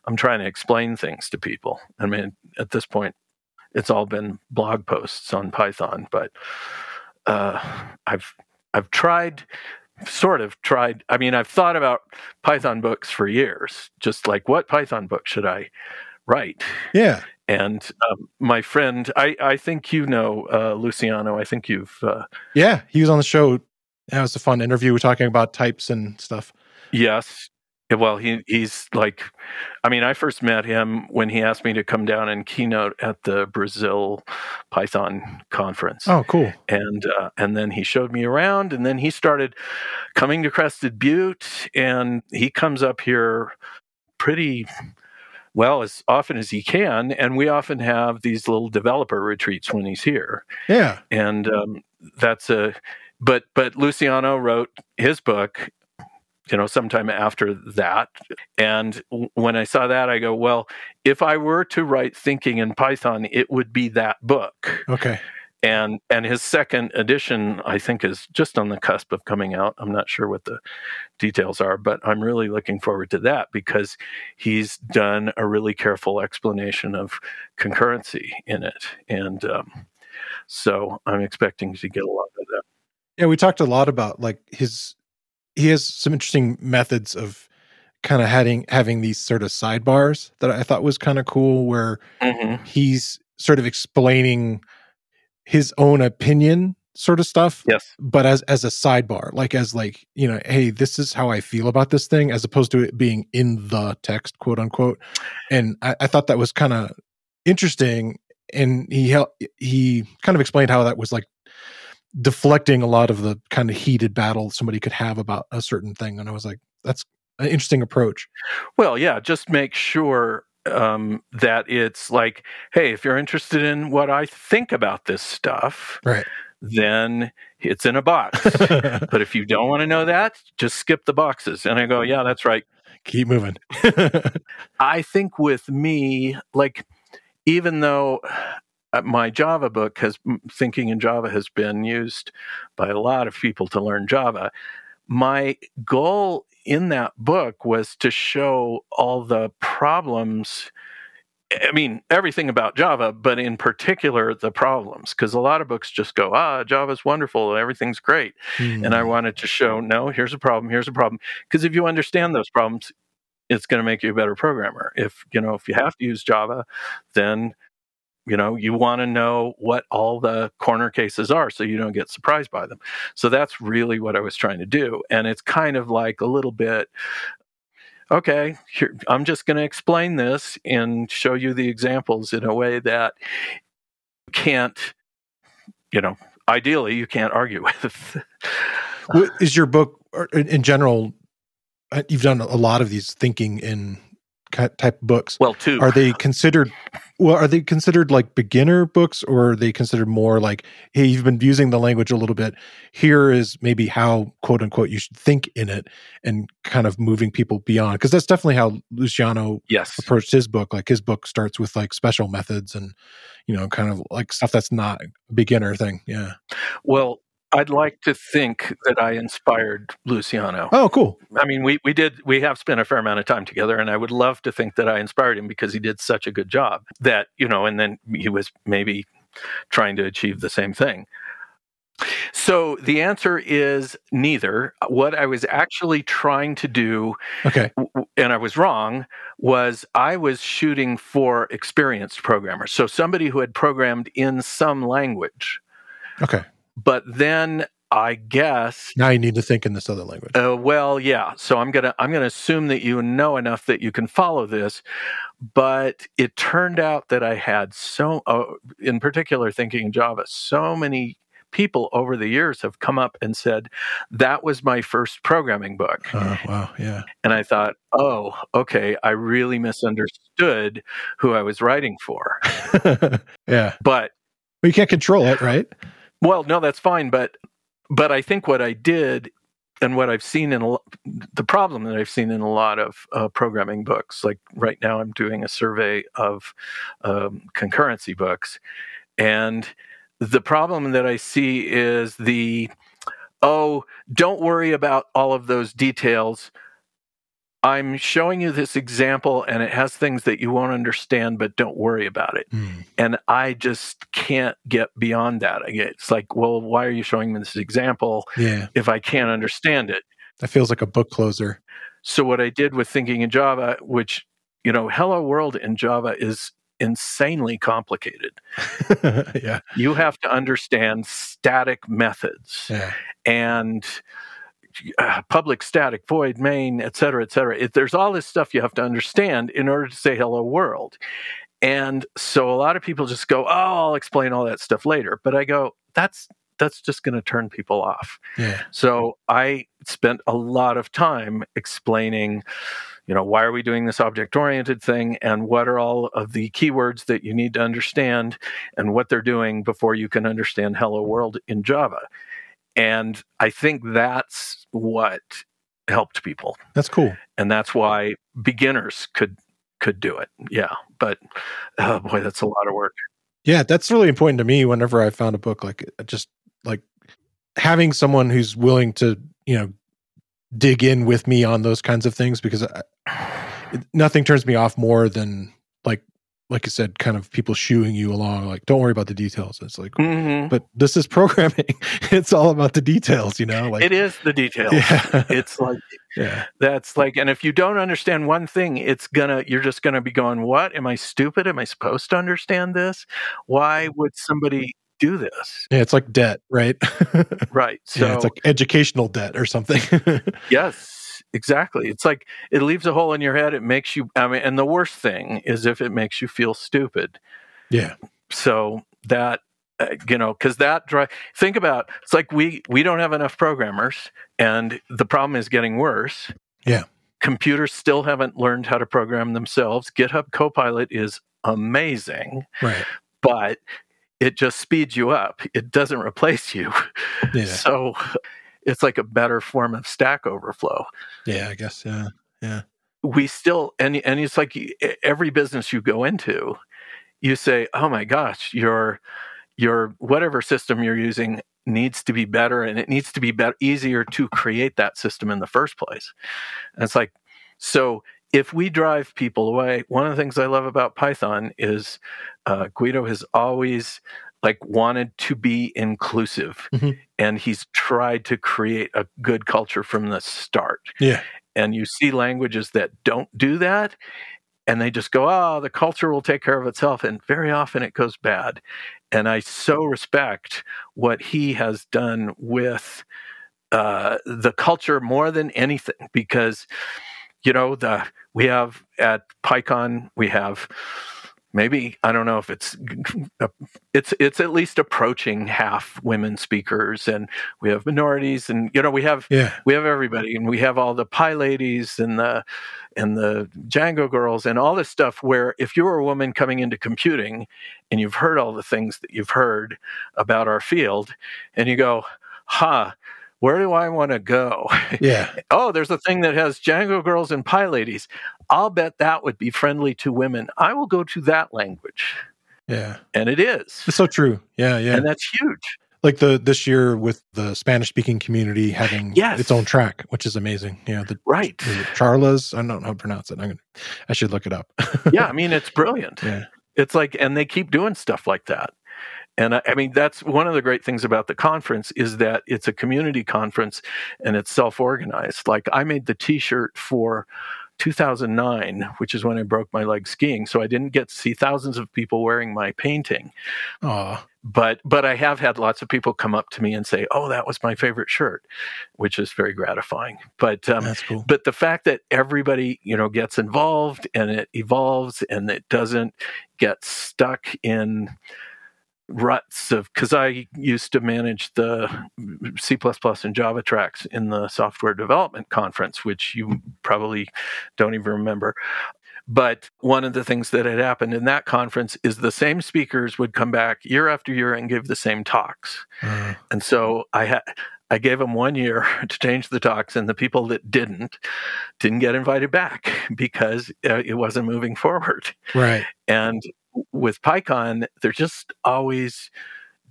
I'm trying to explain things to people. I mean, at this point, it's all been blog posts on Python, but uh, I've I've tried sort of tried, I mean, I've thought about Python books for years, just like what Python book should I write? Yeah. And um, my friend, I, I think you know uh, Luciano. I think you've... Uh, yeah, he was on the show. That was a fun interview. We were talking about types and stuff. Yes. Well, he he's like... I mean, I first met him when he asked me to come down and keynote at the Brazil Python conference. Oh, cool. And uh, and then he showed me around, and then he started coming to Crested Butte, and he comes up here pretty... well, as often as he can, and we often have these little developer retreats when he's here. Yeah, and um, that's a. But but Luciano wrote his book, you know, sometime after that. And when I saw that, I go, well, if I were to write Thinking in Python, it would be that book. Okay. And and his second edition, I think, is just on the cusp of coming out. I'm not sure what the details are, but I'm really looking forward to that because he's done a really careful explanation of concurrency in it. And um, so I'm expecting to get a lot of that. Yeah, we talked a lot about like his, he has some interesting methods of kind of having, having these sort of sidebars that I thought was kind of cool where mm-hmm. he's sort of explaining his own opinion sort of stuff, yes. but as as a sidebar, like as like, you know, hey, this is how I feel about this thing, as opposed to it being in the text, quote unquote. And I, I thought that was kind of interesting. And he hel- he kind of explained how that was like deflecting a lot of the kind of heated battle somebody could have about a certain thing. And I was like, that's an interesting approach. Well, yeah, just make sure Um, that it's like, hey, if you're interested in what I think about this stuff, right, then it's in a box. But if you don't want to know that, just skip the boxes. And I go, yeah, that's right. Keep moving. I think with me, like, even though my Java book has, Thinking in Java has been used by a lot of people to learn Java, my goal in that book was to show all the problems, I mean, everything about Java, but in particular, the problems, because a lot of books just go, ah, Java's wonderful, and everything's great. Mm. And I wanted to show, no, here's a problem, here's a problem. Because if you understand those problems, it's going to make you a better programmer. If, you know, if you have to use Java, then, you know, you want to know what all the corner cases are so you don't get surprised by them. So that's really what I was trying to do. And it's kind of like a little bit, okay, here, I'm just going to explain this and show you the examples in a way that you can't, you know, ideally you can't argue with. Is your book, in general, you've done a lot of these Thinking in type books. Well, too. Are they considered, well, are they considered like beginner books, or are they considered more like, hey, you've been using the language a little bit, here is maybe how, quote unquote, you should think in it, and kind of moving people beyond? Because that's definitely how Luciano yes. approached his book. Like his book starts with like special methods and, you know, kind of like stuff that's not a beginner thing. Yeah. Well, I'd like to think that I inspired Luciano. Oh, cool. I mean, we we did we have spent a fair amount of time together, and I would love to think that I inspired him because he did such a good job that, you know, and then he was maybe trying to achieve the same thing. So the answer is neither. What I was actually trying to do, okay, and I was wrong, was I was shooting for experienced programmers. So somebody who had programmed in some language. Okay. But then I guess now you need to think in this other language. Uh, well, yeah. So I'm gonna I'm gonna assume that you know enough that you can follow this. But it turned out that I had so, uh, in particular, Thinking in Java, so many people over the years have come up and said that was my first programming book. Oh, wow! Yeah. And I thought, oh, okay, I really misunderstood who I was writing for. Yeah. But well, you can't control it, right? Well, no, that's fine, but but I think what I did and what I've seen in a, the problem that I've seen in a lot of uh, programming books, like right now I'm doing a survey of um, concurrency books, and the problem that I see is the, oh, don't worry about all of those details, I'm showing you this example and it has things that you won't understand, but don't worry about it. Mm. And I just can't get beyond that. It's like, well, why are you showing me this example yeah. if I can't understand it? That feels like a book closer. So what I did with Thinking in Java, which, you know, hello world in Java is insanely complicated. yeah. You have to understand static methods yeah. and Uh, public, static, void, main, et cetera, et cetera. It, there's all this stuff you have to understand in order to say hello world. And so a lot of people just go, oh, I'll explain all that stuff later. But I go, that's that's just going to turn people off. Yeah. So I spent a lot of time explaining, you know, why are we doing this object-oriented thing and what are all of the keywords that you need to understand and what they're doing before you can understand hello world in Java. And I think that's what helped people. That's cool. And that's why beginners could could do it. Yeah. But, oh boy, that's a lot of work. Yeah, that's really important to me whenever I found a book. Like, just like having someone who's willing to, you know, dig in with me on those kinds of things, because I, nothing turns me off more than, like, like I said, kind of people shooing you along, like, don't worry about the details. It's like, mm-hmm. but this is programming. It's all about the details, you know? Like, it is the details. Yeah. It's like, yeah. that's like, and if you don't understand one thing, it's gonna, you're just gonna be going, what? Am I stupid? Am I supposed to understand this? Why would somebody do this? Yeah, it's like debt, right? Right. So yeah, it's like educational debt or something. Yes. Exactly. It's like it leaves a hole in your head. It makes you, I mean, and the worst thing is if it makes you feel stupid. Yeah. So that, uh, you know, because that, dri- think about, it's like we, we don't have enough programmers and the problem is getting worse. Yeah. Computers still haven't learned how to program themselves. GitHub Copilot is amazing. Right. But it just speeds you up. It doesn't replace you. Yeah. So it's like a better form of Stack Overflow. Yeah, I guess. Yeah, yeah. We still, and and it's like every business you go into, you say, "Oh my gosh, your your whatever system you're using needs to be better, and it needs to be better, easier to create that system in the first place." And it's like, so if we drive people away, one of the things I love about Python is uh, Guido has always, like, wanted to be inclusive, mm-hmm. and he's tried to create a good culture from the start. Yeah. And you see languages that don't do that, and they just go, oh, the culture will take care of itself, and very often it goes bad. And I so respect what he has done with uh, the culture more than anything, because, you know, the we have at PyCon, we have... Maybe, I don't know if it's, it's it's at least approaching half women speakers, and we have minorities, and, you know, we have yeah. we have everybody, and we have all the Pi ladies and the and the Django girls and all this stuff where if you're a woman coming into computing and you've heard all the things that you've heard about our field and you go, huh, where do I want to go? Yeah. Oh, there's a thing that has Django girls and Pi ladies. I'll bet that would be friendly to women. I will go to that language. Yeah. And it is. It's so true. Yeah, yeah. And that's huge. Like the this year with the Spanish-speaking community having yes. its own track, which is amazing. You know, the, right. The Charlas, I don't know how to pronounce it. I'm gonna, I should look it up. Yeah, I mean, it's brilliant. Yeah. It's like, and they keep doing stuff like that. And I, I mean, that's one of the great things about the conference is that it's a community conference and it's self-organized. Like, I made the t-shirt for two thousand nine, which is when I broke my leg skiing. So I didn't get to see thousands of people wearing my painting. Aww. But but I have had lots of people come up to me and say, oh, that was my favorite shirt, which is very gratifying. But um, That's cool. But the fact that everybody, you know, gets involved and it evolves and it doesn't get stuck in ruts of, because I used to manage the C plus plus and Java tracks in the software development conference, which you probably don't even remember. But one of the things that had happened in that conference is the same speakers would come back year after year and give the same talks. Mm. And so I had, I gave them one year to change the talks, and the people that didn't didn't get invited back because it wasn't moving forward. Right. And with PyCon, they're just always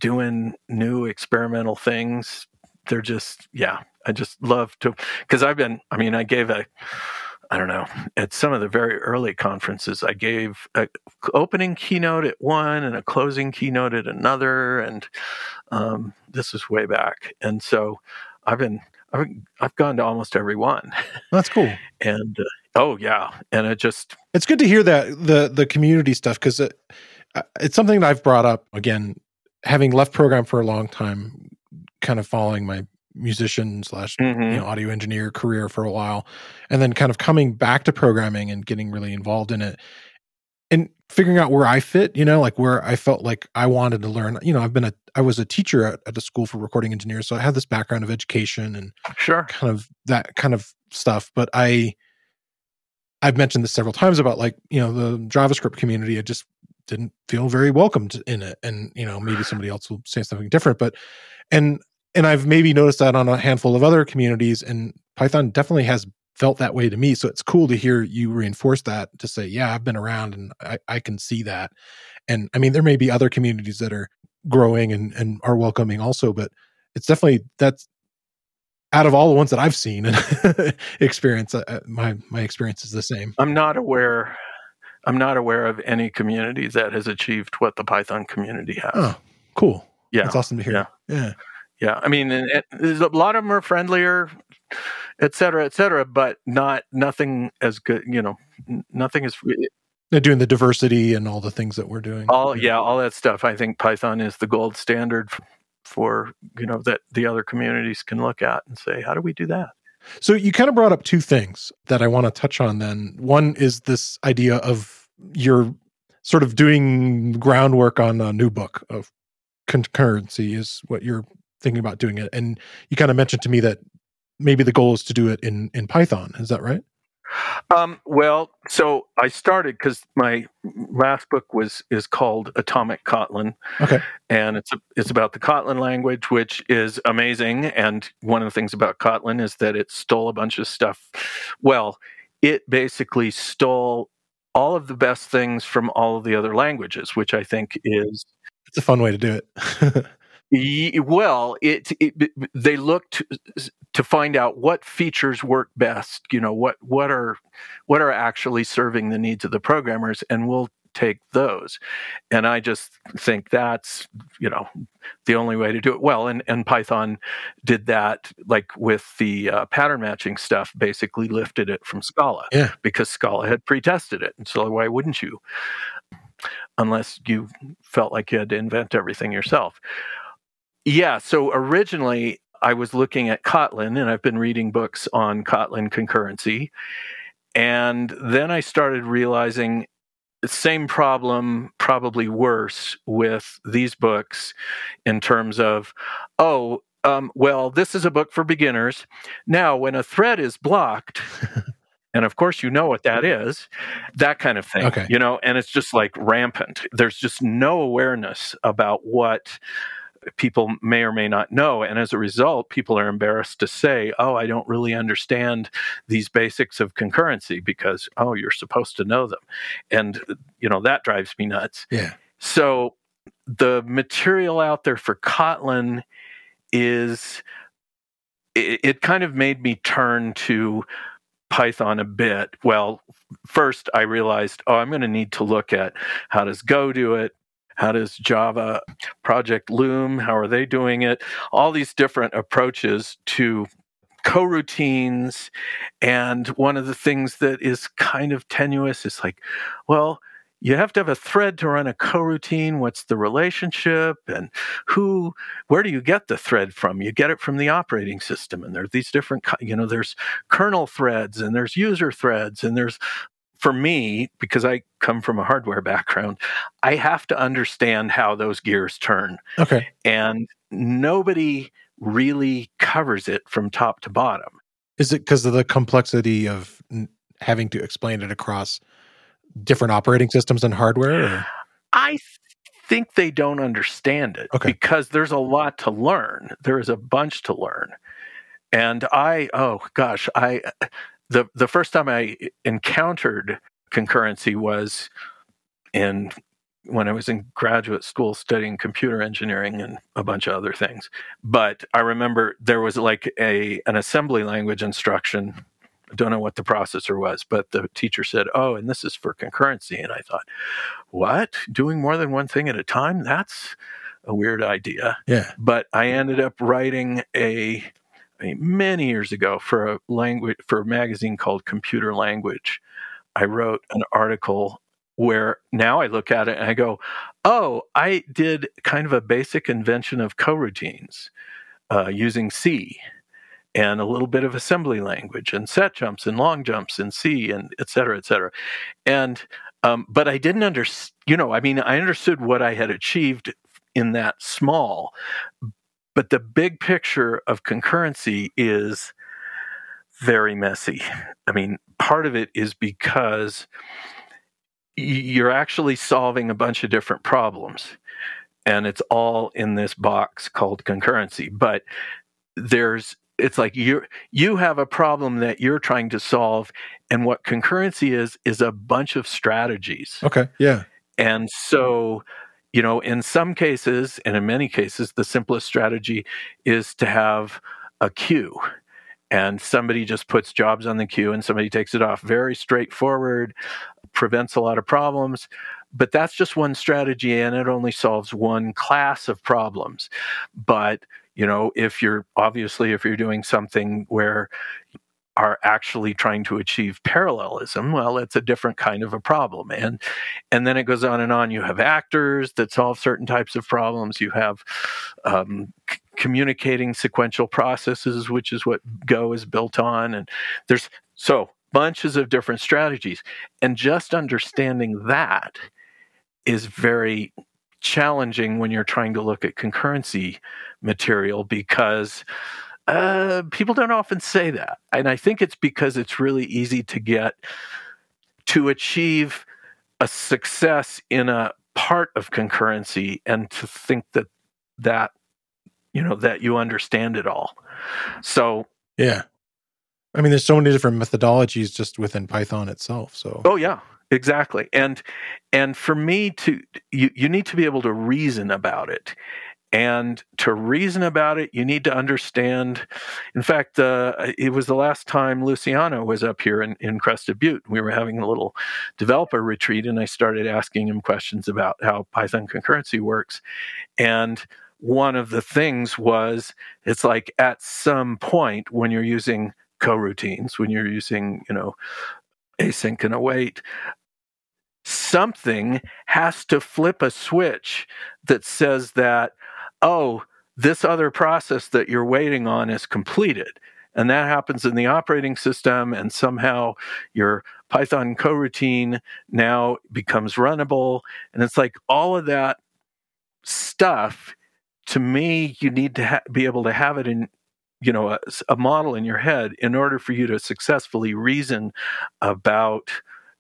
doing new experimental things. They're just, yeah, I just love to, because I've been, I mean, I gave a, I don't know, at some of the very early conferences, I gave an opening keynote at one and a closing keynote at another. And um, this was way back. And so I've been, I've, I've gone to almost every one. That's cool. And uh, oh yeah. And it just, it's good to hear that the, the community stuff. Cause it, it's something that I've brought up again, having left program for a long time, kind of following my musician slash mm-hmm. you know, audio engineer career for a while, and then kind of coming back to programming and getting really involved in it and figuring out where I fit, you know, like where I felt like I wanted to learn. You know, I've been a, I was a teacher at, at a school for recording engineers. So I had this background of education and sure. kind of that kind of stuff. But I, I've mentioned this several times about like, you know, the JavaScript community, I just didn't feel very welcomed in it. And, you know, maybe somebody else will say something different, but, and, And I've maybe noticed that on a handful of other communities, and Python definitely has felt that way to me. So it's cool to hear you reinforce that, to say, yeah, I've been around and I, I can see that. And I mean, there may be other communities that are growing and, and are welcoming also, but it's definitely, that's out of all the ones that I've seen and experience, uh, my, my experience is the same. I'm not aware, I'm not aware of any community that has achieved what the Python community has. Oh, cool. Yeah. That's awesome to hear. Yeah. yeah. Yeah, I mean, and, and there's a lot of them are friendlier, et cetera, et cetera, but not nothing as good, you know, nothing as... They're doing the diversity and all the things that we're doing. All Yeah, all that stuff. I think Python is the gold standard for, you know, that the other communities can look at and say, how do we do that? So you kind of brought up two things that I want to touch on then. One is this idea of you're sort of doing groundwork on a new book of concurrency is what you're thinking about doing it. And you kind of mentioned to me that maybe the goal is to do it in, in Python. Is that right? Um, well, so I started because my last book was is called Atomic Kotlin. Okay. And it's a, it's about the Kotlin language, which is amazing. And one of the things about Kotlin is that it stole a bunch of stuff. Well, it basically stole all of the best things from all of the other languages, which I think is... It's a fun way to do it. Well, it, it they looked to find out what features work best. You know, what what are what are actually serving the needs of the programmers, and we'll take those. And I just think that's, you know, the only way to do it well. And and Python did that, like with the uh, pattern matching stuff. Basically, lifted it from Scala yeah. because Scala had pretested it, and so why wouldn't you? Unless you felt like you had to invent everything yourself. Yeah, so originally I was looking at Kotlin, and I've been reading books on Kotlin concurrency. And then I started realizing the same problem, probably worse, with these books in terms of, oh, um, well, this is a book for beginners. Now, when a thread is blocked... And of course, you know what that is, that kind of thing, okay. you know, and it's just like rampant. There's just no awareness about what people may or may not know. And as a result, people are embarrassed to say, oh, I don't really understand these basics of concurrency because, oh, you're supposed to know them. And, you know, that drives me nuts. Yeah. So the material out there for Kotlin is, it, it kind of made me turn to Python a bit. Well, first I realized, oh, I'm going to need to look at how does Go do it? How does Java Project Loom? How are they doing it? All these different approaches to coroutines. And one of the things that is kind of tenuous is like, well, you have to have a thread to run a coroutine. What's the relationship? And who, where do you get the thread from? You get it from the operating system. And there's these different, you know, there's kernel threads and there's user threads. And there's, for me, because I come from a hardware background, I have to understand how those gears turn. Okay. And nobody really covers it from top to bottom. Is it because of the complexity of having to explain it across different operating systems and hardware? Or? I th- think they don't understand it okay. because there's a lot to learn. There is a bunch to learn. And I, oh gosh, I the the first time I encountered concurrency was in when I was in graduate school studying computer engineering and a bunch of other things. But I remember there was like a an assembly language instruction don't know what the processor was, but the teacher said, oh, and this is for concurrency. And I thought, what? Doing more than one thing at a time? That's a weird idea. Yeah. But I ended up writing a, a many years ago for a language, for a magazine called Computer Language. I wrote an article where now I look at it and I go, oh, I did kind of a basic invention of coroutines uh, using C and a little bit of assembly language and set jumps and long jumps in C and et cetera, et cetera. And, um, but I didn't understand, you know, I mean, I understood what I had achieved in that small, but the big picture of concurrency is very messy. I mean, part of it is because you're actually solving a bunch of different problems, and it's all in this box called concurrency. But there's, it's like you you have a problem that you're trying to solve, and what concurrency is is a bunch of strategies. Okay, yeah. And so, you know, in some cases, and in many cases, the simplest strategy is to have a queue. And somebody just puts jobs on the queue and somebody takes it off. Very straightforward, prevents a lot of problems. But that's just one strategy, and it only solves one class of problems. But, you know, if you're obviously, if you're doing something where you are actually trying to achieve parallelism, well, it's a different kind of a problem. And and then it goes on and on. You have actors that solve certain types of problems. You have um communicating sequential processes, which is what Go is built on. And there's so bunches of different strategies. And just understanding that is very challenging when you're trying to look at concurrency material, because uh, people don't often say that. And I think it's because it's really easy to get to achieve a success in a part of concurrency and to think that that you know, that you understand it all. So, yeah. I mean, there's so many different methodologies just within Python itself. So, oh yeah, exactly. And, and for me to, you, you need to be able to reason about it, and to reason about it, you need to understand. In fact, uh, it was the last time Luciano was up here in, in Crested Butte. We were having a little developer retreat, and I started asking him questions about how Python concurrency works. And one of the things was, it's like at some point when you're using coroutines, when you're using, you know, async and await, something has to flip a switch that says that, oh, this other process that you're waiting on is completed. And that happens in the operating system, and somehow your Python coroutine now becomes runnable. And it's like all of that stuff. To me, you need to ha- be able to have it in, you know, a, a model in your head in order for you to successfully reason about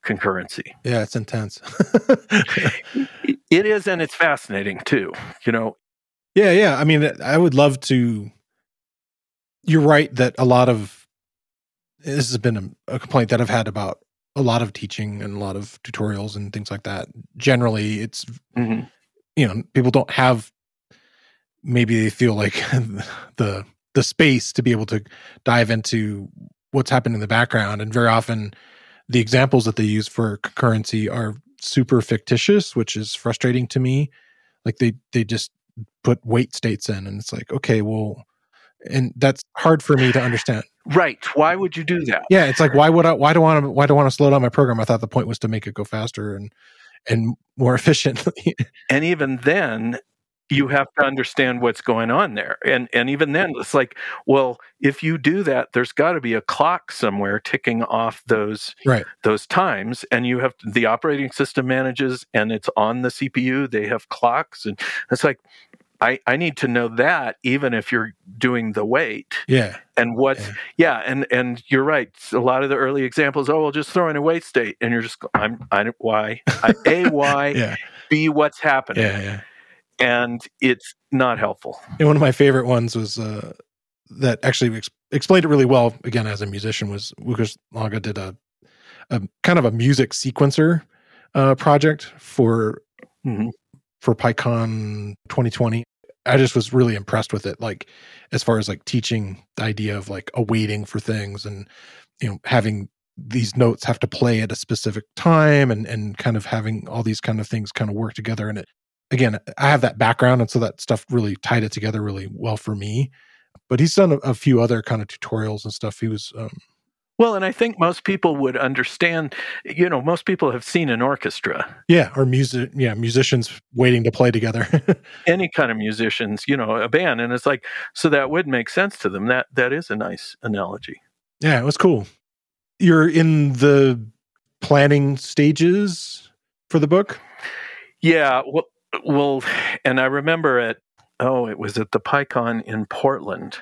concurrency. Yeah, it's intense. It is, and it's fascinating too, you know. Yeah, yeah. I mean, I would love to. You're right that a lot of this has been a, a complaint that I've had about a lot of teaching and a lot of tutorials and things like that. Generally, it's mm-hmm. you know, people don't have. Maybe they feel like the the space to be able to dive into what's happened in the background. And very often the examples that they use for concurrency are super fictitious, which is frustrating to me. Like they, they just put wait states in, and it's like, okay, well, and that's hard for me to understand. Right. Why would you do that? Yeah. It's like, why would I, why do I want to, why do I want to slow down my program? I thought the point was to make it go faster and, and more efficiently. And even then, you have to understand what's going on there. And and even then, it's like, well, if you do that, there's got to be a clock somewhere ticking off those right. those times. And you have the operating system manages, and it's on the C P U. They have clocks. And it's like, I, I need to know that even if you're doing the wait. Yeah. And what, yeah. yeah, and and you're right. A lot of the early examples, oh, well, just throw in a wait state. And you're just, I'm, I, why? I, A, why? yeah. B, what's happening? Yeah, yeah. And it's not helpful. And one of my favorite ones was uh, that actually ex- explained it really well, again, as a musician, was Lukas Lange did a, a kind of a music sequencer uh, project for mm-hmm. for PyCon twenty twenty. I just was really impressed with it, like as far as like teaching the idea of like awaiting for things and you know, having these notes have to play at a specific time and and kind of having all these kind of things kind of work together. And it, again, I have that background, and so that stuff really tied it together really well for me. But he's done a, a few other kind of tutorials and stuff. He was... Um, Well, and I think most people would understand, you know, most people have seen an orchestra. Yeah, or music, yeah, musicians waiting to play together. Any kind of musicians, you know, a band. And it's like, so that would make sense to them. That That is a nice analogy. Yeah, it was cool. You're in the planning stages for the book? Yeah, well, well and I remember at, oh, it was at the PyCon in Portland.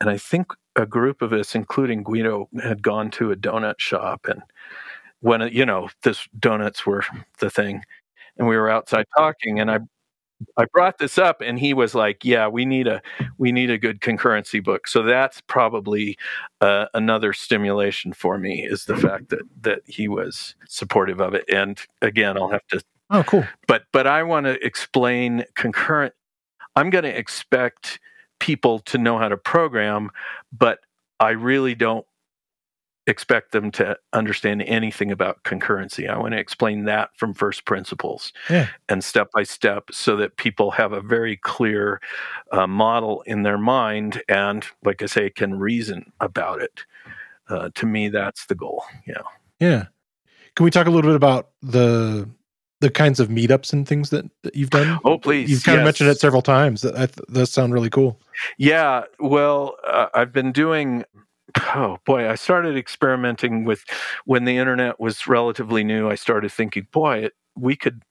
And I think a group of us, including Guido, had gone to a donut shop, and when, you know, this donuts were the thing, and we were outside talking, and I, I brought this up, and he was like, "Yeah, we need a, we need a good concurrency book." So that's probably uh, another stimulation for me, is the fact that that he was supportive of it. And again, I'll have to. Oh, cool. But but I want to explain concurrent. I'm going to expect people to know how to program, but I really don't expect them to understand anything about concurrency. I want to explain that from first principles yeah. and step by step, so that people have a very clear uh, model in their mind and, like I say, can reason about it. Uh, to me, that's the goal. Yeah. Yeah. Can we talk a little bit about the the kinds of meetups and things that, that you've done? Oh, please. You've kind yes. of mentioned it several times. That, that, those sound really cool. Yeah. Well, uh, I've been doing, oh boy, I started experimenting with, when the internet was relatively new, I started thinking, boy, it, we could,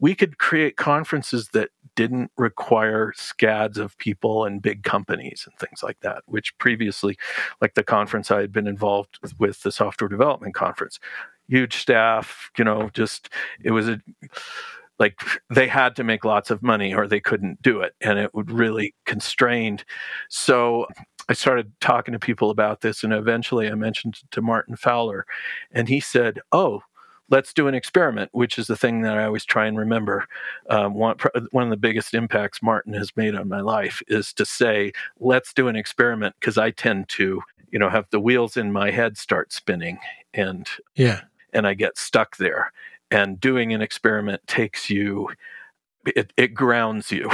we could create conferences that didn't require scads of people and big companies and things like that, which previously, like the conference I had been involved with, the software development conference, huge staff, you know, just, it was a, like, they had to make lots of money or they couldn't do it. And it would really constrained. So I started talking to people about this. And eventually I mentioned to Martin Fowler, and he said, oh, let's do an experiment, which is the thing that I always try and remember. Um, one, one of the biggest impacts Martin has made on my life is to say, let's do an experiment. Cause I tend to, you know, have the wheels in my head start spinning and, yeah. and I get stuck there. And doing an experiment takes you, it, it grounds you.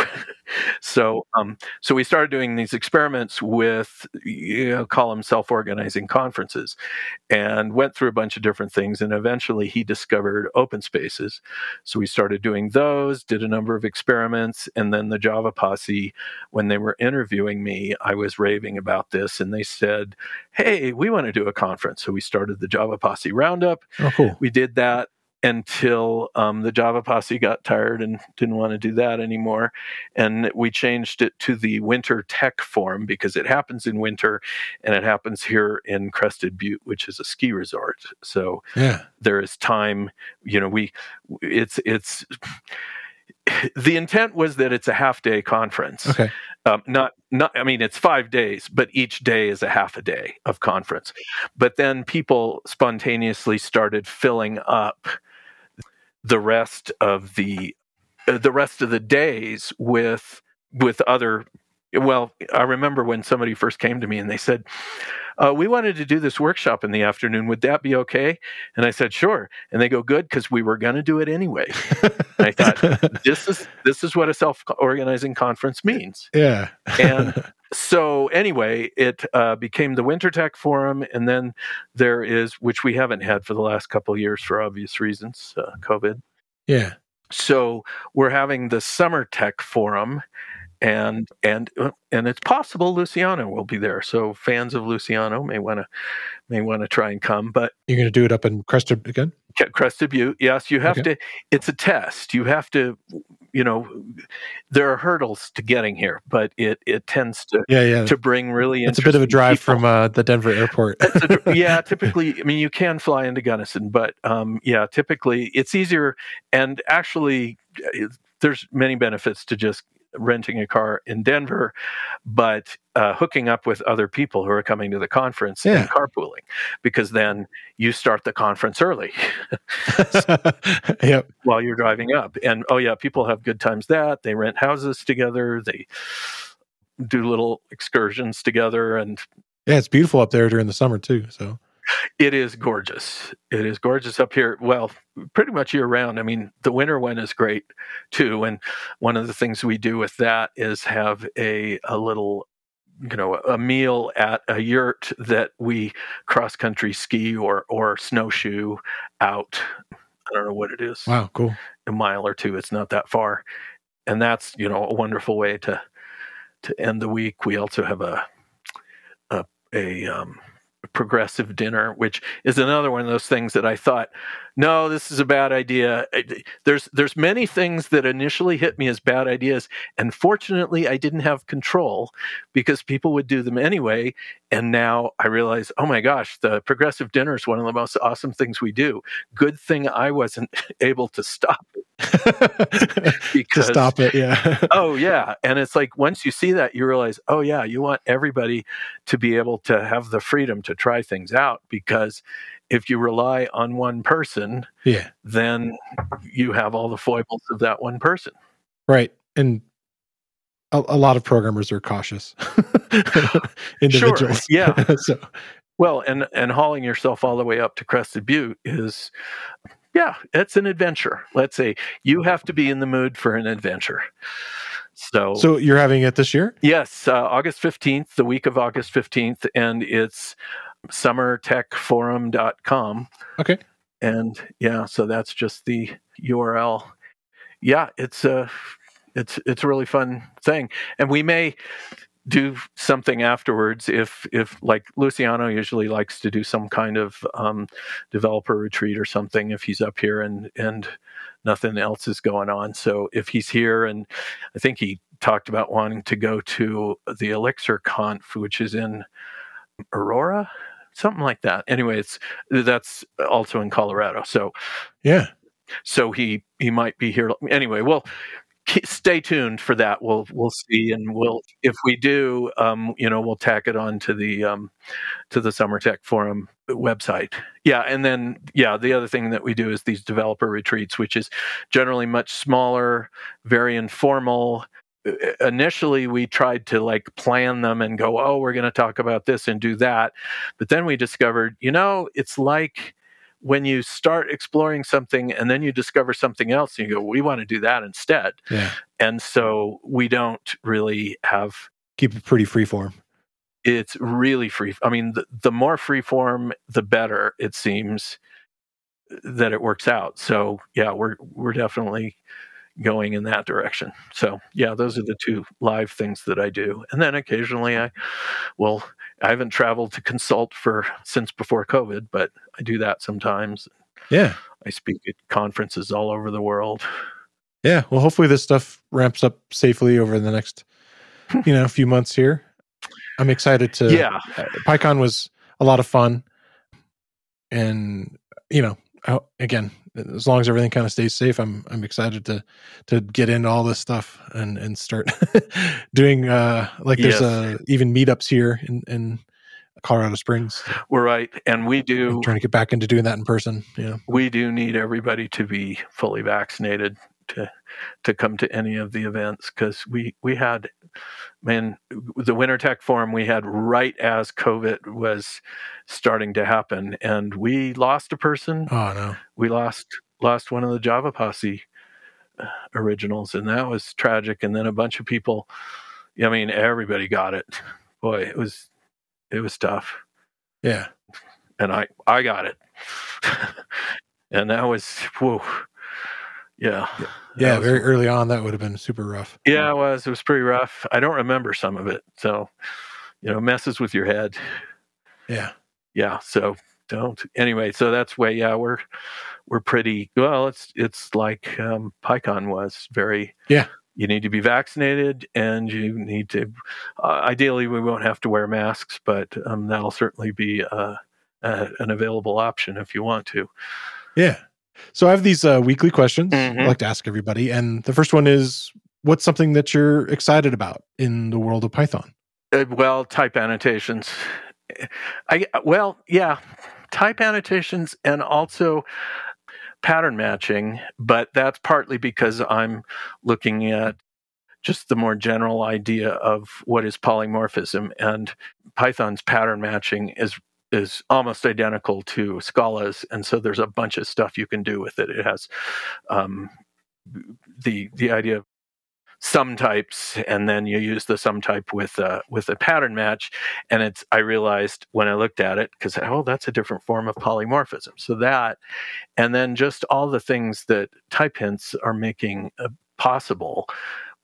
so um, so we started doing these experiments with, you know, call them self-organizing conferences, and went through a bunch of different things. And eventually he discovered open spaces. So we started doing those, did a number of experiments. And then the Java posse, when they were interviewing me, I was raving about this. And they said, hey, we want to do a conference. So we started the Java posse roundup. Oh, cool. We did that until um, the Java posse got tired and didn't want to do that anymore. And we changed it to the Winter Tech Forum, because it happens in winter, and it happens here in Crested Butte, which is a ski resort. So yeah. there is time, you know, we, it's, it's, the intent was that it's a half day conference. Okay. Um, not, not, I mean, it's five days, but each day is a half a day of conference. But then people spontaneously started filling up the rest of the uh, the rest of the days with with other. Well, I remember when somebody first came to me and they said, uh, we wanted to do this workshop in the afternoon. Would that be okay? And I said, sure. And they go, good, because we were going to do it anyway. And I thought, this is this is what a self-organizing conference means. Yeah. And so anyway, it uh, became the Winter Tech Forum. And then there is, which we haven't had for the last couple of years for obvious reasons, uh, COVID. Yeah. So we're having the Summer Tech Forum. And and and it's possible Luciano will be there. So fans of Luciano may want to may want to try and come. But you're going to do it up in Crested again? Crested Butte, yes. You have okay. to. It's a test. You have to. You know, there are hurdles to getting here, but it it tends to yeah, yeah. to bring really. It's a bit of a drive people. from uh, the Denver airport. a, yeah, typically, I mean, you can fly into Gunnison, but um, yeah, typically it's easier. And actually, there's many benefits to just renting a car in Denver, but uh, hooking up with other people who are coming to the conference yeah. and carpooling, because then you start the conference early so, yep. while you're driving up. And oh yeah, people have good times that they rent houses together. They do little excursions together. And yeah, it's beautiful up there during the summer too. So It is gorgeous. It is gorgeous up here. Well, pretty much year round. I mean, the winter one is great too. And one of the things we do with that is have a, a little, you know, a meal at a yurt that we cross country ski or, or snowshoe out. I don't know what it is. Wow. Cool. A mile or two. It's not that far. And that's, you know, a wonderful way to, to end the week. We also have a, a, a, um, progressive dinner, which is another one of those things that I thought, no, this is a bad idea. There's there's many things that initially hit me as bad ideas, and fortunately I didn't have control because people would do them anyway. And now I realize, oh my gosh, the progressive dinner is one of the most awesome things we do. Good thing I wasn't able to stop it. because, to stop it, yeah. oh yeah, and it's like once you see that, you realize, oh yeah, you want everybody to be able to have the freedom to try things out because if you rely on one person, yeah, then you have all the foibles of that one person. Right. And a, a lot of programmers are cautious individuals. Sure, yeah. so. Well, and, and hauling yourself all the way up to Crested Butte is, yeah, it's an adventure. Let's say you have to be in the mood for an adventure. So, so you're having it this year? Yes. Uh, August fifteenth, the week of August fifteenth. And it's summer tech forum dot com. Okay. And yeah, so that's just the U R L. Yeah, it's a it's it's a really fun thing. And we may do something afterwards if if like Luciano usually likes to do some kind of um, developer retreat or something if he's up here and and nothing else is going on. So if he's here, and I think he talked about wanting to go to the Elixir Conf, which is in Aurora, something like that. Anyway, it's that's also in Colorado. So yeah, so he he might be here. Anyway, well, stay tuned for that. We'll we'll see, and we'll if we do, um, you know, we'll tack it on to the um, to the Summer Tech Forum website. Yeah, and then yeah, the other thing that we do is these developer retreats, which is generally much smaller, very informal. Initially we tried to like plan them and go, oh, we're going to talk about this and do that. But then we discovered, you know, it's like when you start exploring something and then you discover something else and you go, we want to do that instead. Yeah. And so we don't really have... Keep it pretty free form. It's really free. I mean, the, the more free form, the better it seems that it works out. So yeah, we're we're definitely... going in that direction. So yeah, those are the two live things that I do. And then occasionally I will, I haven't traveled to consult for since before COVID, but I do that sometimes. Yeah. I speak at conferences all over the world. Yeah. Well, hopefully this stuff ramps up safely over the next, you know, few months here. I'm excited to, yeah. PyCon was a lot of fun and, you know, Oh, again, as long as everything kind of stays safe, I'm I'm excited to to get into all this stuff and and start doing uh, like there's yes. uh, even meetups here in, in Colorado Springs. We're right, and we do I'm trying to get back into doing that in person. Yeah, we do need everybody to be fully vaccinated to to come to any of the events because we we had man the Winter Tech Forum we had right as COVID was starting to happen, and we lost a person. Oh no, we lost lost one of the Java Posse uh, originals, and that was tragic. And then a bunch of people, I mean, everybody got it. Boy, it was it was tough. Yeah, and I I got it, and that was whoa. Yeah. Yeah, was, very early on, that would have been super rough. Yeah, it was. It was pretty rough. I don't remember some of it. So, you know, messes with your head. Yeah. Yeah, so don't. Anyway, so that's why, yeah, we're we're pretty, well, it's it's like um, PyCon was very, yeah. You need to be vaccinated and you need to, uh, ideally we won't have to wear masks, but um, that'll certainly be uh, uh, an available option if you want to. Yeah. So I have these uh, weekly questions mm-hmm. I like to ask everybody. And the first one is, what's something that you're excited about in the world of Python? Uh, well, type annotations. I Well, yeah, type annotations and also pattern matching. But that's partly because I'm looking at just the more general idea of what is polymorphism. And Python's pattern matching is is almost identical to Scala's, and so there's a bunch of stuff you can do with it. It has um, the the idea of sum types, and then you use the sum type with uh, with a pattern match. And it's I realized when I looked at it, because oh, that's a different form of polymorphism. So that, and then just all the things that type hints are making uh, possible,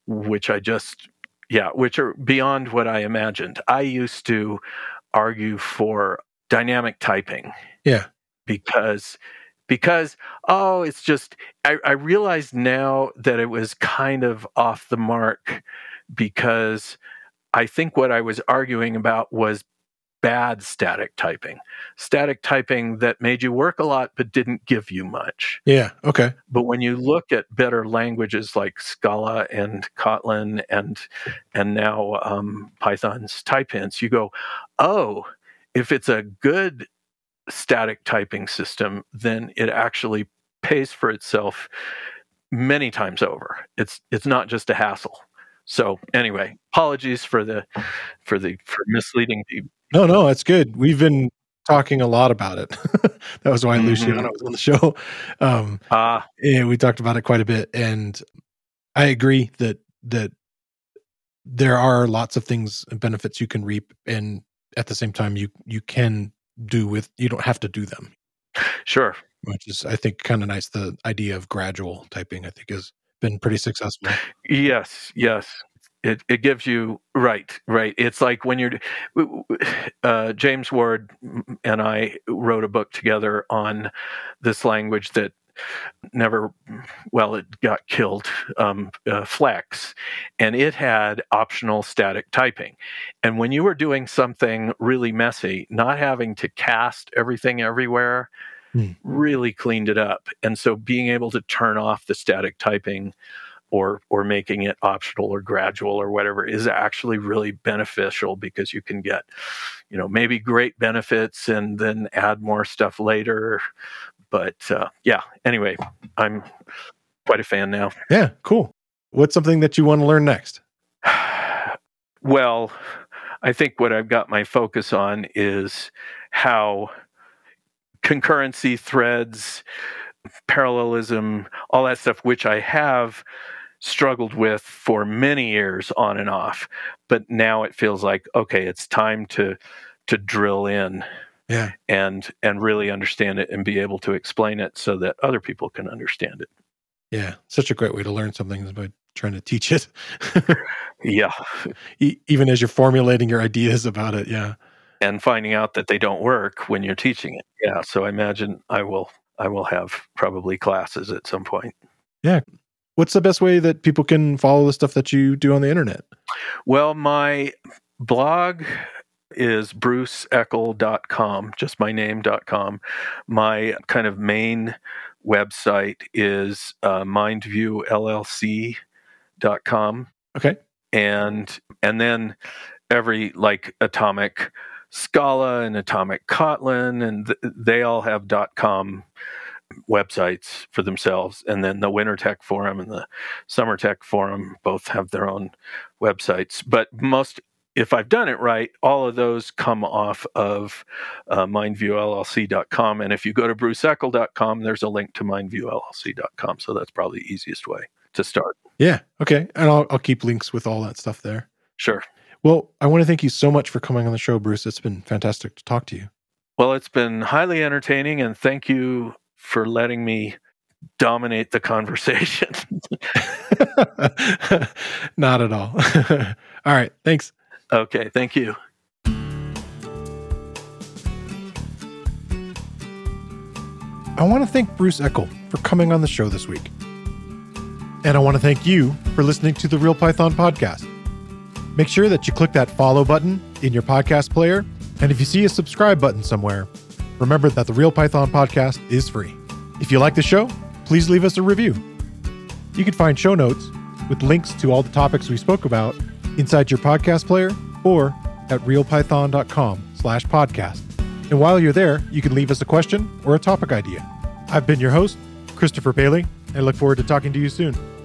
which I just yeah, which are beyond what I imagined. I used to argue for dynamic typing. Yeah. Because, because oh, it's just, I, I realized now that it was kind of off the mark, because I think what I was arguing about was bad static typing. Static typing that made you work a lot but didn't give you much. Yeah, okay. But when you look at better languages like Scala and Kotlin and and now um, Python's type hints, you go, oh, if it's a good static typing system, then it actually pays for itself many times over. It's it's not just a hassle. So anyway, apologies for the for the for misleading people. No, no, that's good. We've been talking a lot about it. That was why mm-hmm. Luciano was on the show. Um, uh, and we talked about it quite a bit. And I agree that that there are lots of things and benefits you can reap, and at the same time, you you can do with. You don't have to do them. Sure, which is I think kind of nice. The idea of gradual typing, I think, has been pretty successful. Yes, yes. It it gives you right, right. It's like when you're uh, James Ward and I wrote a book together on this language that never, well, it got killed, um, uh, Flex, and it had optional static typing. And when you were doing something really messy, not having to cast everything everywhere mm. really cleaned it up. And so being able to turn off the static typing, or or making it optional or gradual or whatever, is actually really beneficial, because you can get, you know, maybe great benefits and then add more stuff later. But uh, yeah, anyway, I'm quite a fan now. Yeah, cool. What's something that you want to learn next? Well, I think what I've got my focus on is how concurrency, threads, parallelism, all that stuff, which I have struggled with for many years on and off, but now it feels like, okay, it's time to to drill in yeah. and and really understand it and be able to explain it so that other people can understand it. Yeah, such a great way to learn something is by trying to teach it. Yeah. E- even as you're formulating your ideas about it, yeah. And finding out that they don't work when you're teaching it. Yeah, so I imagine I will I will have probably classes at some point. Yeah. What's the best way that people can follow the stuff that you do on the internet? Well, my blog is Bruce Eckel dot com, just my name dot com. My kind of main website is uh, Mind View L L C dot com. Okay. And and then every, like, Atomic Scala and Atomic Kotlin, and th- they all have .com websites for themselves. And then the Winter Tech Forum and the Summer Tech Forum both have their own websites. But most, if I've done it right, all of those come off of uh, Mind View L L C dot com. And if you go to Bruce Eckel dot com, there's a link to Mind View L L C dot com. So that's probably the easiest way to start. Yeah, okay. And I'll, I'll keep links with all that stuff there. Sure. Well, I want to thank you so much for coming on the show, Bruce. It's been fantastic to talk to you. Well, it's been highly entertaining, and thank you for letting me dominate the conversation. Not at all. All right, thanks. Okay, thank you. I want to thank Bruce Eckel for coming on the show this week. And I want to thank you for listening to the Real Python Podcast. Make sure that you click that follow button in your podcast player. And if you see a subscribe button somewhere, remember that the Real Python Podcast is free. If you like the show, please leave us a review. You can find show notes with links to all the topics we spoke about inside your podcast player or at real python dot com slash podcast. And while you're there, you can leave us a question or a topic idea. I've been your host, Christopher Bailey, and I look forward to talking to you soon.